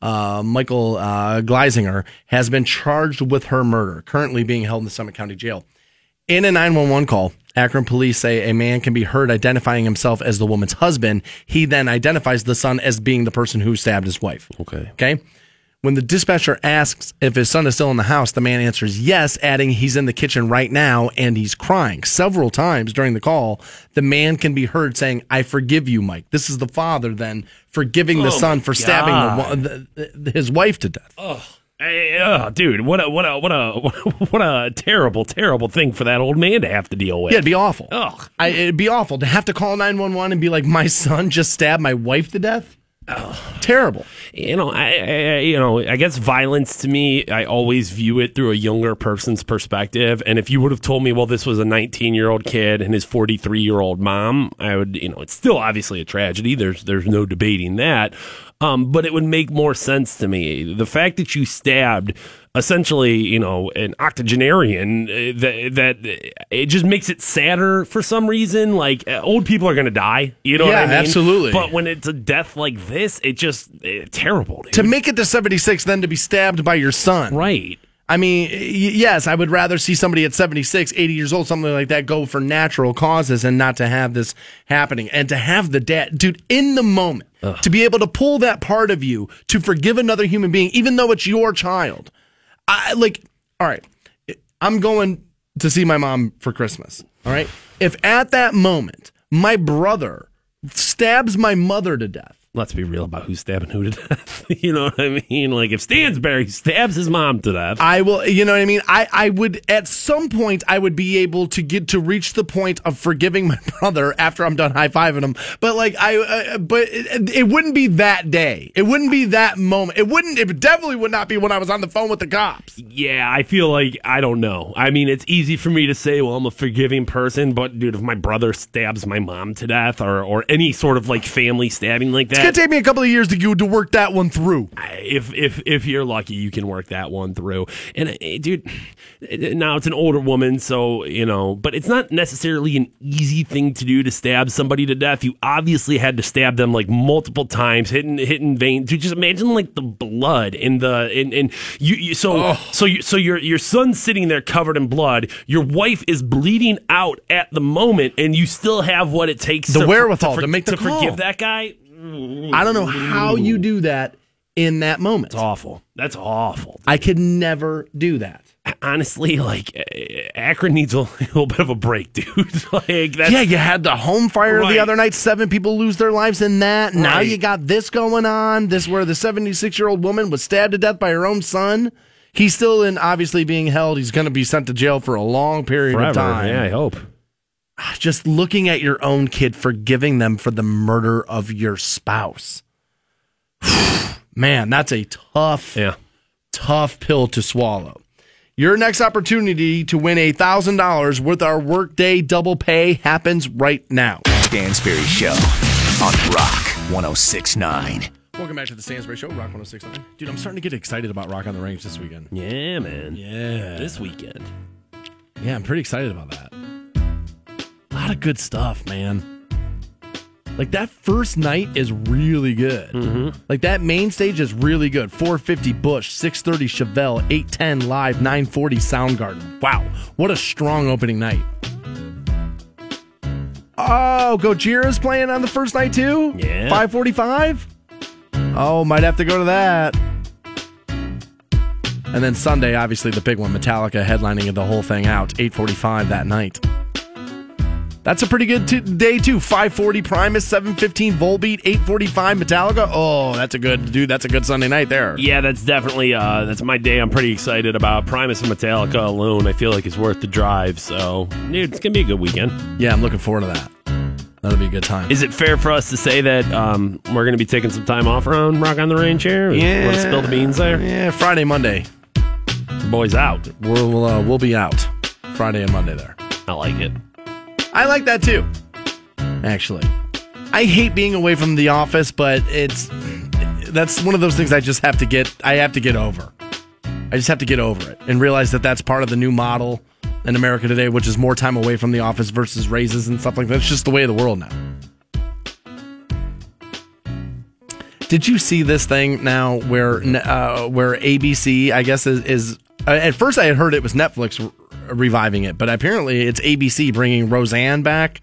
Michael Gleisinger, has been charged with her murder, currently being held in the Summit County Jail. In a 911 call, Akron police say a man can be heard identifying himself as the woman's husband. He then identifies the son as being the person who stabbed his wife. Okay. When the dispatcher asks if his son is still in the house, the man answers yes, adding he's in the kitchen right now and he's crying. Several times during the call, the man can be heard saying, I forgive you, Mike. This is the father then forgiving the son for stabbing his wife to death. Oh. Dude, what a terrible thing for that old man to have to deal with. Yeah, it'd be awful. Ugh. It'd be awful to have to call 911 and be like, my son just stabbed my wife to death. Oh. Terrible. You know, I guess violence to me, I always view it through a younger person's perspective. And if you would have told me, well, this was a 19-year-old kid and his 43-year-old mom, I would, you know, it's still obviously a tragedy. There's no debating that. But it would make more sense to me. The fact that you stabbed essentially, you know, an octogenarian, that it just makes it sadder for some reason. Like, old people are going to die. You know what I mean? Absolutely. But when it's a death like this, it's terrible. Dude. To make it to 76, then to be stabbed by your son. Right. I mean, yes, I would rather see somebody at 76, 80 years old, something like that, go for natural causes and not to have this happening. And to have the dad, dude, in the moment, to be able to pull that part of you to forgive another human being, even though it's your child. All right, I'm going to see my mom for Christmas, all right? If at that moment, my brother stabs my mother to death, let's be real about who's stabbing who to death. You know what I mean? Like, if Stansberry stabs his mom to death. I will, you know what I mean? I would, at some point, I would be able to get to reach the point of forgiving my brother after I'm done high-fiving him. But, like, it wouldn't be that day. It wouldn't be that moment. It definitely would not be when I was on the phone with the cops. Yeah, I feel like, I don't know. I mean, it's easy for me to say, well, I'm a forgiving person, but, dude, if my brother stabs my mom to death or any sort of, like, family stabbing like that, it's going to take me a couple of years to work that one through. If you're lucky, you can work that one through. And, dude, now it's an older woman, so, you know, but it's not necessarily an easy thing to do to stab somebody to death. You obviously had to stab them, like, multiple times, hitting veins. Dude, just imagine, like, the blood in the... So your son's sitting there covered in blood. Your wife is bleeding out at the moment, and you still have what it takes to forgive that guy. I don't know how you do that in that moment. It's awful. That's awful. I could never do that. Honestly, like, Akron needs a little bit of a break, dude. You had the home fire the other night. 7 people lose their lives in that. Right. Now you got this going on. This where the 76-year-old woman was stabbed to death by her own son. He's still obviously being held. He's going to be sent to jail for a long period of time. Yeah, I hope. Just looking at your own kid, forgiving them for the murder of your spouse. Man, that's a tough pill to swallow. Your next opportunity to win $1,000 worth our Workday double pay happens right now. Stansberry Show on Rock 106.9. Welcome back to the Stansberry Show, Rock 106.9. Dude, I'm starting to get excited about Rock on the Range this weekend. Yeah, man. Yeah. This weekend. Yeah, I'm pretty excited about that. A lot of good stuff, man. Like, that first night is really good. Mm-hmm. Like, that main stage is really good. 450 Bush, 630 Chevelle, 810 Live, 940 Soundgarden. Wow, what a strong opening night. Oh, Gojira's playing on the first night, too? Yeah. 545? Oh, might have to go to that. And then Sunday, obviously, the big one, Metallica headlining the whole thing out, 845 that night. That's a pretty good day, too. 540 Primus, 715 Volbeat, 845 Metallica. Oh, that's a good dude. That's a good Sunday night there. Yeah, that's definitely that's my day. I'm pretty excited about Primus and Metallica alone. I feel like it's worth the drive. So, dude, it's gonna be a good weekend. Yeah, I'm looking forward to that. That'll be a good time. Is it fair for us to say that we're gonna be taking some time off around Rock on the Range here? Yeah, want to spill the beans there? Yeah, Friday, Monday. The boys out. We'll be out Friday and Monday there. I like it. I like that, too, actually. I hate being away from the office, but that's one of those things I have to get over. I just have to get over it and realize that that's part of the new model in America today, which is more time away from the office versus raises and stuff like that. It's just the way of the world now. Did you see this thing now where ABC, I guess, is at first I had heard it was Netflix reviving it, but apparently it's ABC bringing Roseanne back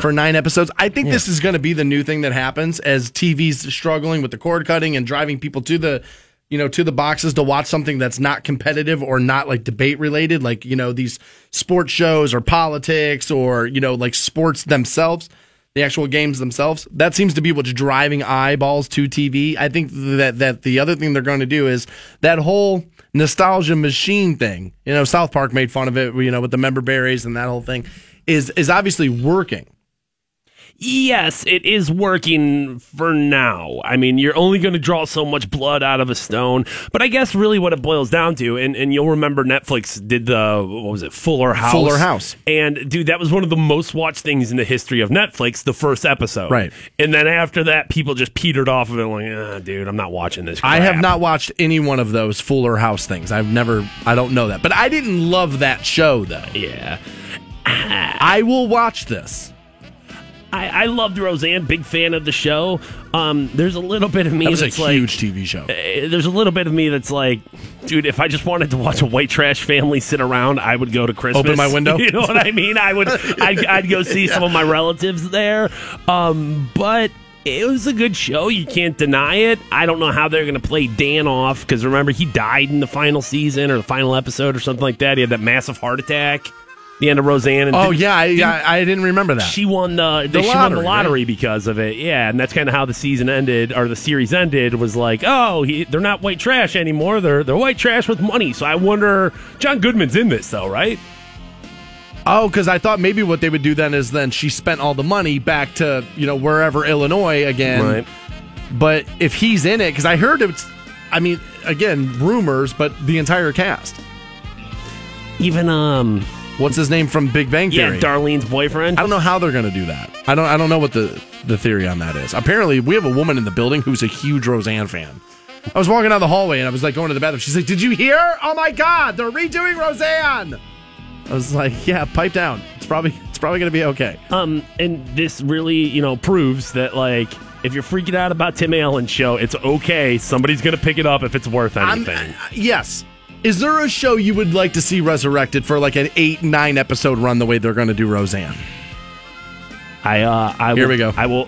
for 9 episodes. I think this is going to be the new thing that happens as TV's struggling with the cord cutting and driving people to the, you know, to the boxes to watch something that's not competitive or not like debate related, like, you know, these sports shows or politics or, you know, like sports themselves, the actual games themselves. That seems to be what's driving eyeballs to TV. I think that the other thing they're going to do is that whole nostalgia machine thing, you know, South Park made fun of it, you know, with the member berries and that whole thing, is obviously working. Yes, it is working for now. I mean, you're only going to draw so much blood out of a stone, but I guess really what it boils down to, and you'll remember Netflix did Fuller House. And, dude, that was one of the most watched things in the history of Netflix, the first episode. Right. And then after that, people just petered off of it like, dude, I'm not watching this crap. I have not watched any one of those Fuller House things. I don't know that. But I didn't love that show, though. Yeah. I will watch this. I loved Roseanne, big fan of the show. There's a little bit of me that's like... It was a huge TV show. There's a little bit of me that's like, dude, if I just wanted to watch a white trash family sit around, I would go to Christmas. Open my window? You know what I mean? I'd go see some of my relatives there. But... it was a good show. You can't deny it. I don't know how they're going to play Dan off, because remember, he died in the final season or the final episode or something like that. He had that massive heart attack the end of Roseanne. And I didn't remember that. She won the lottery, right? Because of it. Yeah, and that's kind of how the season ended, or the series ended, was like, they're not white trash anymore. They're white trash with money. So I wonder, John Goodman's in this, though, right? Oh, because I thought maybe what they would do then is then she spent all the money back to, wherever, Illinois again. Right. But if he's in it, because I heard it's, rumors, but the entire cast. Even, what's his name from Big Bang Theory? Yeah, Darlene's boyfriend. I don't know how they're going to do that. I don't know what the theory on that is. Apparently, we have a woman in the building who's a huge Roseanne fan. I was walking down the hallway, and I was, going to the bathroom. She's like, did you hear? Oh, my God, they're redoing Roseanne. I was like, yeah, pipe down. It's probably going to be okay. And this really, proves that, if you're freaking out about Tim Allen's show, it's okay. Somebody's going to pick it up if it's worth anything. Yes. Is there a show you would like to see resurrected for, an 8-9 episode run the way they're going to do Roseanne? I will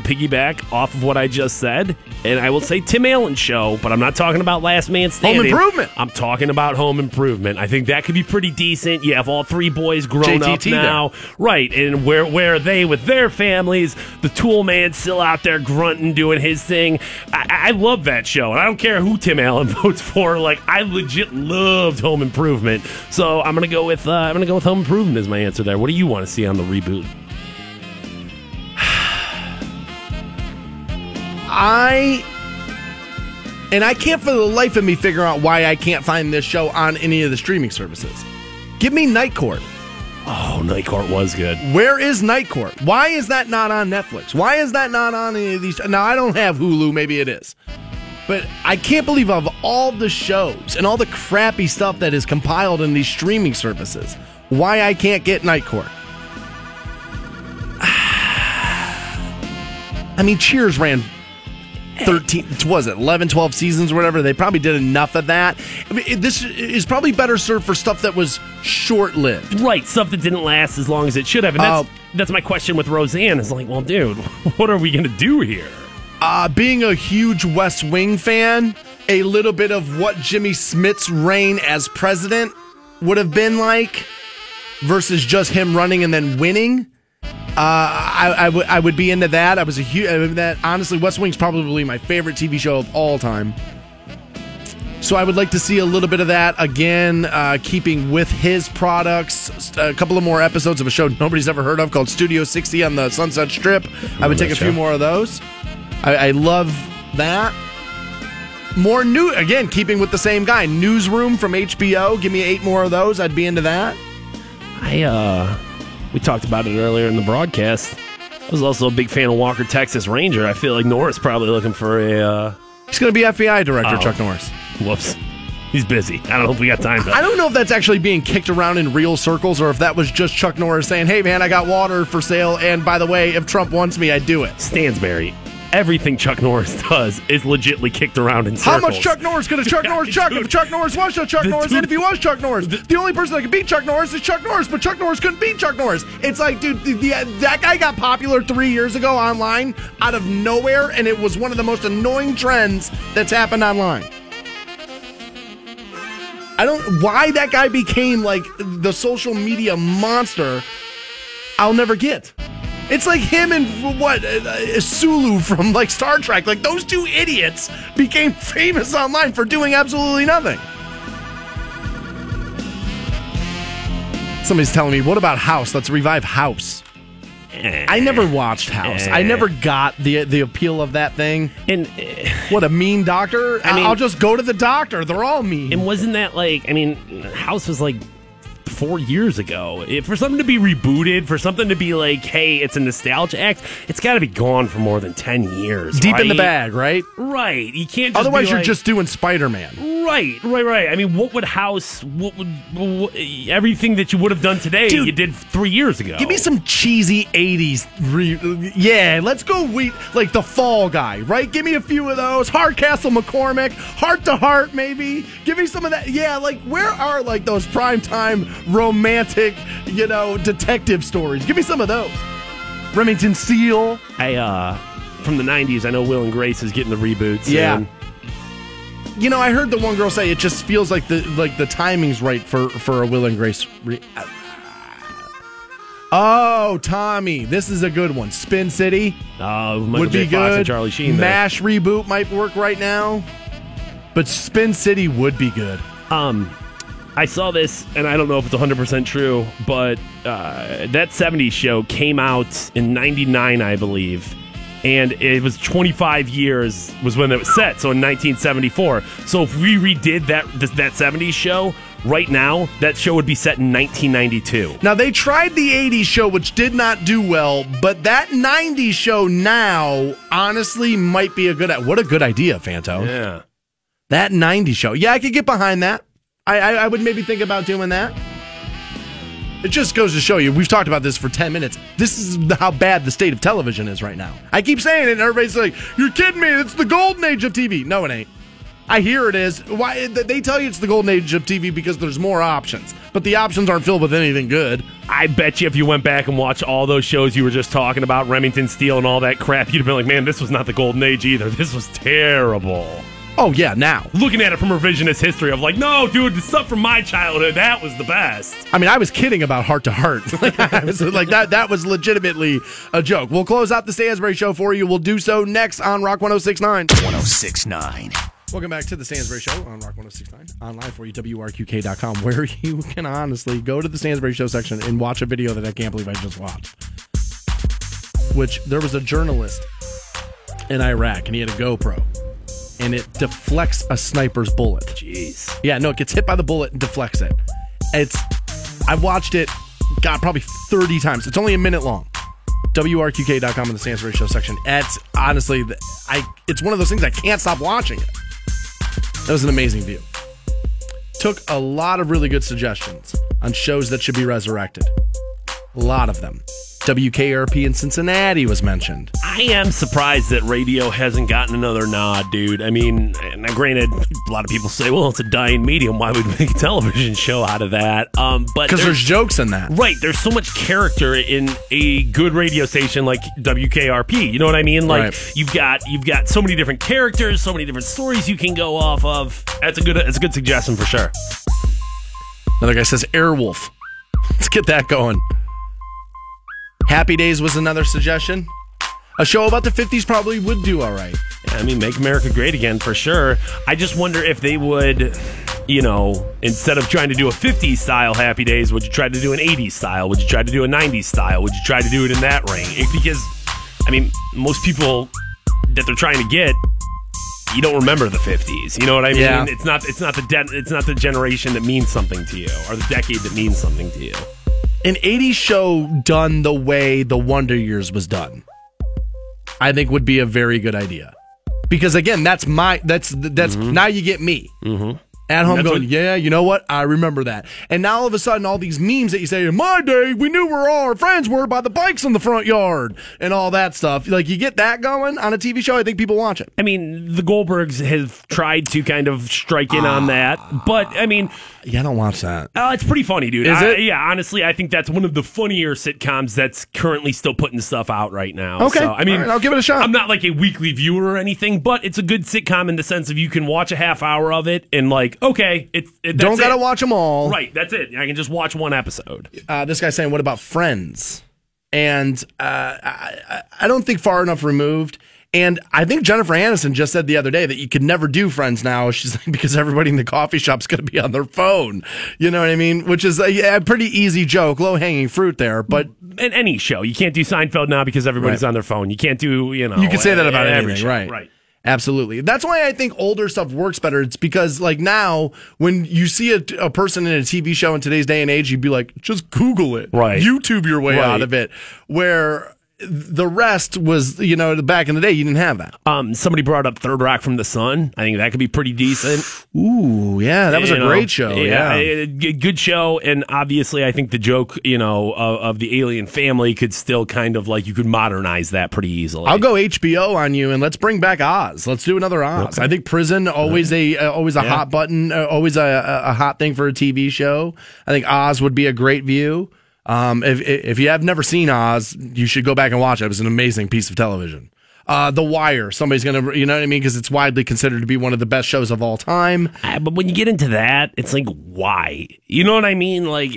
piggyback off of what I just said, and I will say Tim Allen show, but I'm not talking about Last Man Standing. Home Improvement. I'm talking about Home Improvement. I think that could be pretty decent. You have all three boys grown JTT up now, there. Right? And where are they with their families? The tool man's still out there grunting, doing his thing. I love that show, and I don't care who Tim Allen votes for. I legit loved Home Improvement, so I'm gonna go with Home Improvement as my answer there. What do you want to see on the reboot? I can't for the life of me figure out why I can't find this show on any of the streaming services. Give me Night Court. Oh, Night Court was good. Where is Night Court? Why is that not on Netflix? Why is that not on any of these? Now, I don't have Hulu. Maybe it is. But I can't believe of all the shows and all the crappy stuff that is compiled in these streaming services, why I can't get Night Court. Cheers ran 11, 12 seasons or whatever. They probably did enough of that. This is probably better served for stuff that was short-lived. Right, stuff that didn't last as long as it should have. And that's my question with Roseanne. It's like, well, dude, what are we going to do here? Being a huge West Wing fan, a little bit of what Jimmy Smith's reign as president would have been like versus just him running and then winning. I would be into that. I was a huge that. Honestly, West Wing's probably my favorite TV show of all time. So I would like to see a little bit of that again, keeping with his products. A couple of more episodes of a show nobody's ever heard of called Studio 60 on the Sunset Strip. I would take a few more of those. I love that. More new again, keeping with the same guy. Newsroom from HBO. Give me 8 more of those. I'd be into that. We talked about it earlier in the broadcast. I was also a big fan of Walker Texas Ranger. I feel like Norris probably looking for a... He's going to be FBI director, Chuck Norris. Whoops. He's busy. I don't know if we got time though. I don't know if that's actually being kicked around in real circles or if that was just Chuck Norris saying, hey, man, I got water for sale, and by the way, if Trump wants me, I'd do it. Stansberry. Everything Chuck Norris does is legitly kicked around in circles. How much Chuck Norris could a Chuck Norris Chuck? If Chuck Norris was Chuck Norris, and if he was Chuck Norris, the only person that could beat Chuck Norris is Chuck Norris, but Chuck Norris couldn't beat Chuck Norris. It's like, dude, that guy got popular 3 years ago online out of nowhere, and it was one of the most annoying trends that's happened online. I don't why that guy became, the social media monster, I'll never get. It's like him and, Sulu from, Star Trek. Those two idiots became famous online for doing absolutely nothing. Somebody's telling me, what about House? Let's revive House. I never watched House. I never got the appeal of that thing. And what a mean doctor. I'll just go to the doctor. They're all mean. And wasn't that, House was, 4 years ago. For something to be rebooted, for something to be hey, it's a nostalgia act, it's got to be gone for more than 10 years. Deep in the bag, right? Right. You can't just otherwise, you're just doing Spider-Man. Right. I mean, what would everything that you would have done today, dude, you did 3 years ago. Give me some cheesy 80s. Let's go like the Fall Guy, right? Give me a few of those. Hardcastle McCormick, Heart to Heart, maybe. Give me some of that. Yeah, like where are like those primetime romantic, you know, detective stories? Give me some of those. Remington Steele. From the 90s, I know Will and Grace is getting the reboots. Yeah. You know, I heard the one girl say it just feels like the timing's right for a Will and Grace. Tommy, this is a good one. Spin City would be good. And Charlie Sheen, MASH reboot might work right now, but Spin City would be good. I saw this, and I don't know if it's 100% true, but that 70s show came out in 99, I believe. And it was 25 years was when it was set, so in 1974. So if we redid that 70s show right now, that show would be set in 1992. Now, they tried the 80s show, which did not do well, but that 90s show now, honestly, might be what a good idea, Fantone. Yeah. That 90s show. Yeah, I could get behind that. I would maybe think about doing that. It just goes to show you, we've talked about this for 10 minutes. This is how bad the state of television is right now. I keep saying it, and everybody's like, you're kidding me, it's the golden age of TV. No, it ain't. I hear it is. Why? They tell you it's the golden age of TV because there's more options, but the options aren't filled with anything good. I bet you if you went back and watched all those shows you were just talking about, Remington Steele and all that crap, you'd have been like, man, this was not the golden age either. This was terrible. Oh, yeah, now. Looking at it from revisionist history of like, no, dude, the stuff from my childhood, that was the best. I mean, I was kidding about Heart to Heart. That was legitimately a joke. We'll close out the Stansberry Show for you. We'll do so next on Rock 106.9. 106.9. Welcome back to the Stansberry Show on Rock 106.9. Online for you, WRQK.com, where you can honestly go to the Stansberry Show section and watch a video that I can't believe I just watched. Which, there was a journalist in Iraq, and he had a GoPro. And it deflects a sniper's bullet. Jeez. Yeah, no, it gets hit by the bullet and deflects it. I watched it, God, probably 30 times. It's only a minute long. WRQK.com in the Stansberry Show section. It's honestly, it's one of those things I can't stop watching it. That was an amazing view. Took a lot of really good suggestions on shows that should be resurrected. A lot of them. WKRP in Cincinnati was mentioned. I am surprised that radio hasn't gotten another nod, dude. I mean, now granted, a lot of people say, well, it's a dying medium. Why would we make a television show out of that? But because there's jokes in that. Right. There's so much character in a good radio station like WKRP. You know what I mean? Like, right. You've got so many different characters, so many different stories you can go off of. That's a good suggestion for sure. Another guy says Airwolf. Let's get that going. Happy Days was another suggestion. A show about the 50s probably would do all right. I mean, Make America Great Again for sure. I just wonder if they would, you know, instead of trying to do a 50s style Happy Days, would you try to do an 80s style? Would you try to do a 90s style? Would you try to do it in that range? Because, I mean, most people that they're trying to get, you don't remember the 50s. You know what I mean? Yeah. It's not the generation that means something to you, or the decade that means something to you. An 80s show done the way The Wonder Years was done, I think would be a very good idea. Because again, that's mm-hmm. Now you get me. Mm-hmm. At home going, yeah, you know what? I remember that. And now all of a sudden, all these memes that you say, in my day, we knew where all our friends were by the bikes in the front yard and all that stuff. Like, you get that going on a TV show, I think people watch it. I mean, the Goldbergs have tried to kind of strike in on that, but, I mean... Yeah, I don't watch that. It's pretty funny, dude. Is it? Yeah, honestly, I think that's one of the funnier sitcoms that's currently still putting stuff out right now. Okay, so, I mean, right, I'll give it a shot. I'm not like a weekly viewer or anything, but it's a good sitcom in the sense of you can watch a half hour of it and, like, okay, don't gotta watch them all. Right, that's it. I can just watch one episode. This guy's saying, what about Friends? And I don't think far enough removed. And I think Jennifer Aniston just said the other day that you could never do Friends now. She's like, because everybody in the coffee shop's going to be on their phone. You know what I mean? Which is a pretty easy joke, low-hanging fruit there. But in any show, you can't do Seinfeld now because everybody's on their phone. You can't do, you know. You could say that about every show. Right. Absolutely. That's why I think older stuff works better. It's because, like, now when you see a person in a TV show in today's day and age, you'd be like, just Google it. Right. YouTube your way out of it. Where the rest was, you know, back in the day, you didn't have that. Somebody brought up Third Rock from the Sun. I think that could be pretty decent. Ooh, yeah, that was a great show. Yeah, good show. And obviously, I think the joke, you know, of the alien family could still kind of like, you could modernize that pretty easily. I'll go HBO on you, and let's bring back Oz. Let's do another Oz. Okay. I think prison always a hot button, always a hot thing for a TV show. I think Oz would be a great view. If you have never seen Oz, you should go back and watch it. It was an amazing piece of television. The Wire, somebody's going to, you know what I mean? Because it's widely considered to be one of the best shows of all time. But when you get into that, it's like, why? You know what I mean? Like,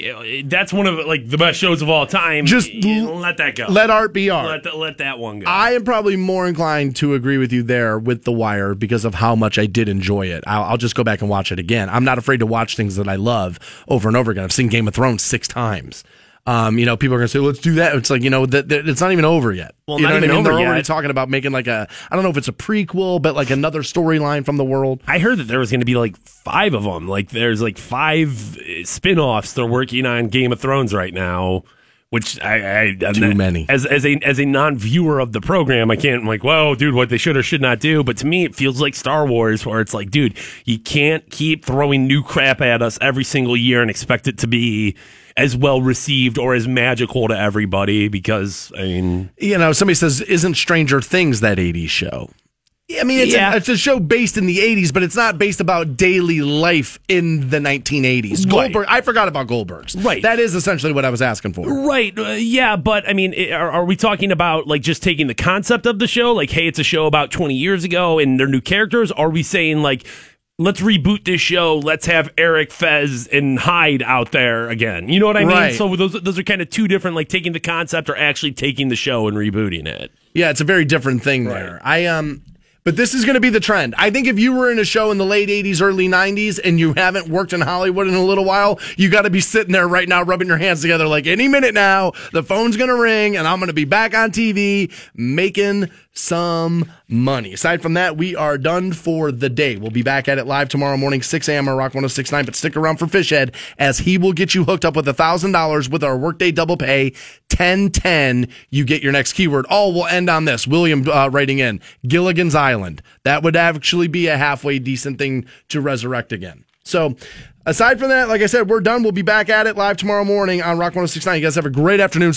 that's one of the best shows of all time. Just let that go. Let art be art. Let that one go. I am probably more inclined to agree with you there with The Wire because of how much I did enjoy it. I'll just go back and watch it again. I'm not afraid to watch things that I love over and over again. I've seen Game of Thrones 6 times. You know, people are going to say, let's do that. It's like, you know, it's not even over yet. Well, you know what I mean? They're already talking about making I don't know if it's a prequel, but another storyline from the world. I heard that there was going to be 5 of them. There's 5 spinoffs they're working on Game of Thrones right now, which too many. As a non-viewer of the program, I can't, whoa, dude, what they should or should not do. But to me, it feels like Star Wars, where it's like, dude, you can't keep throwing new crap at us every single year and expect it to be as well received or as magical to everybody, because somebody says, isn't Stranger Things that 80s show? I mean, it's a show based in the 80s, but it's not based about daily life in the 1980s. Right. Goldberg, I forgot about Goldberg's. Right. That is essentially what I was asking for. Right. Yeah, but, I mean, are we talking about, just taking the concept of the show? Hey, it's a show about 20 years ago and their new characters? Are we saying, let's reboot this show, let's have Eric, Fez, and Hyde out there again? You know what I mean? Right. So those are kind of two different, taking the concept or actually taking the show and rebooting it. Yeah, it's a very different thing there. But this is going to be the trend. I think if you were in a show in the late 80s, early 90s, and you haven't worked in Hollywood in a little while, you got to be sitting there right now rubbing your hands together any minute now, the phone's going to ring, and I'm going to be back on TV making some money. Aside from that, we are done for the day. We'll be back at it live tomorrow morning, 6 a.m. on Rock 106.9, but stick around for Fishhead, as he will get you hooked up with $1,000 with our Workday Double Pay, 1010. You get your next keyword. Oh, we'll end on this. William writing in, Gilligan's Island. That would actually be a halfway decent thing to resurrect again. So aside from that, like I said, we're done. We'll be back at it live tomorrow morning on Rock 106.9. You guys have a great afternoon.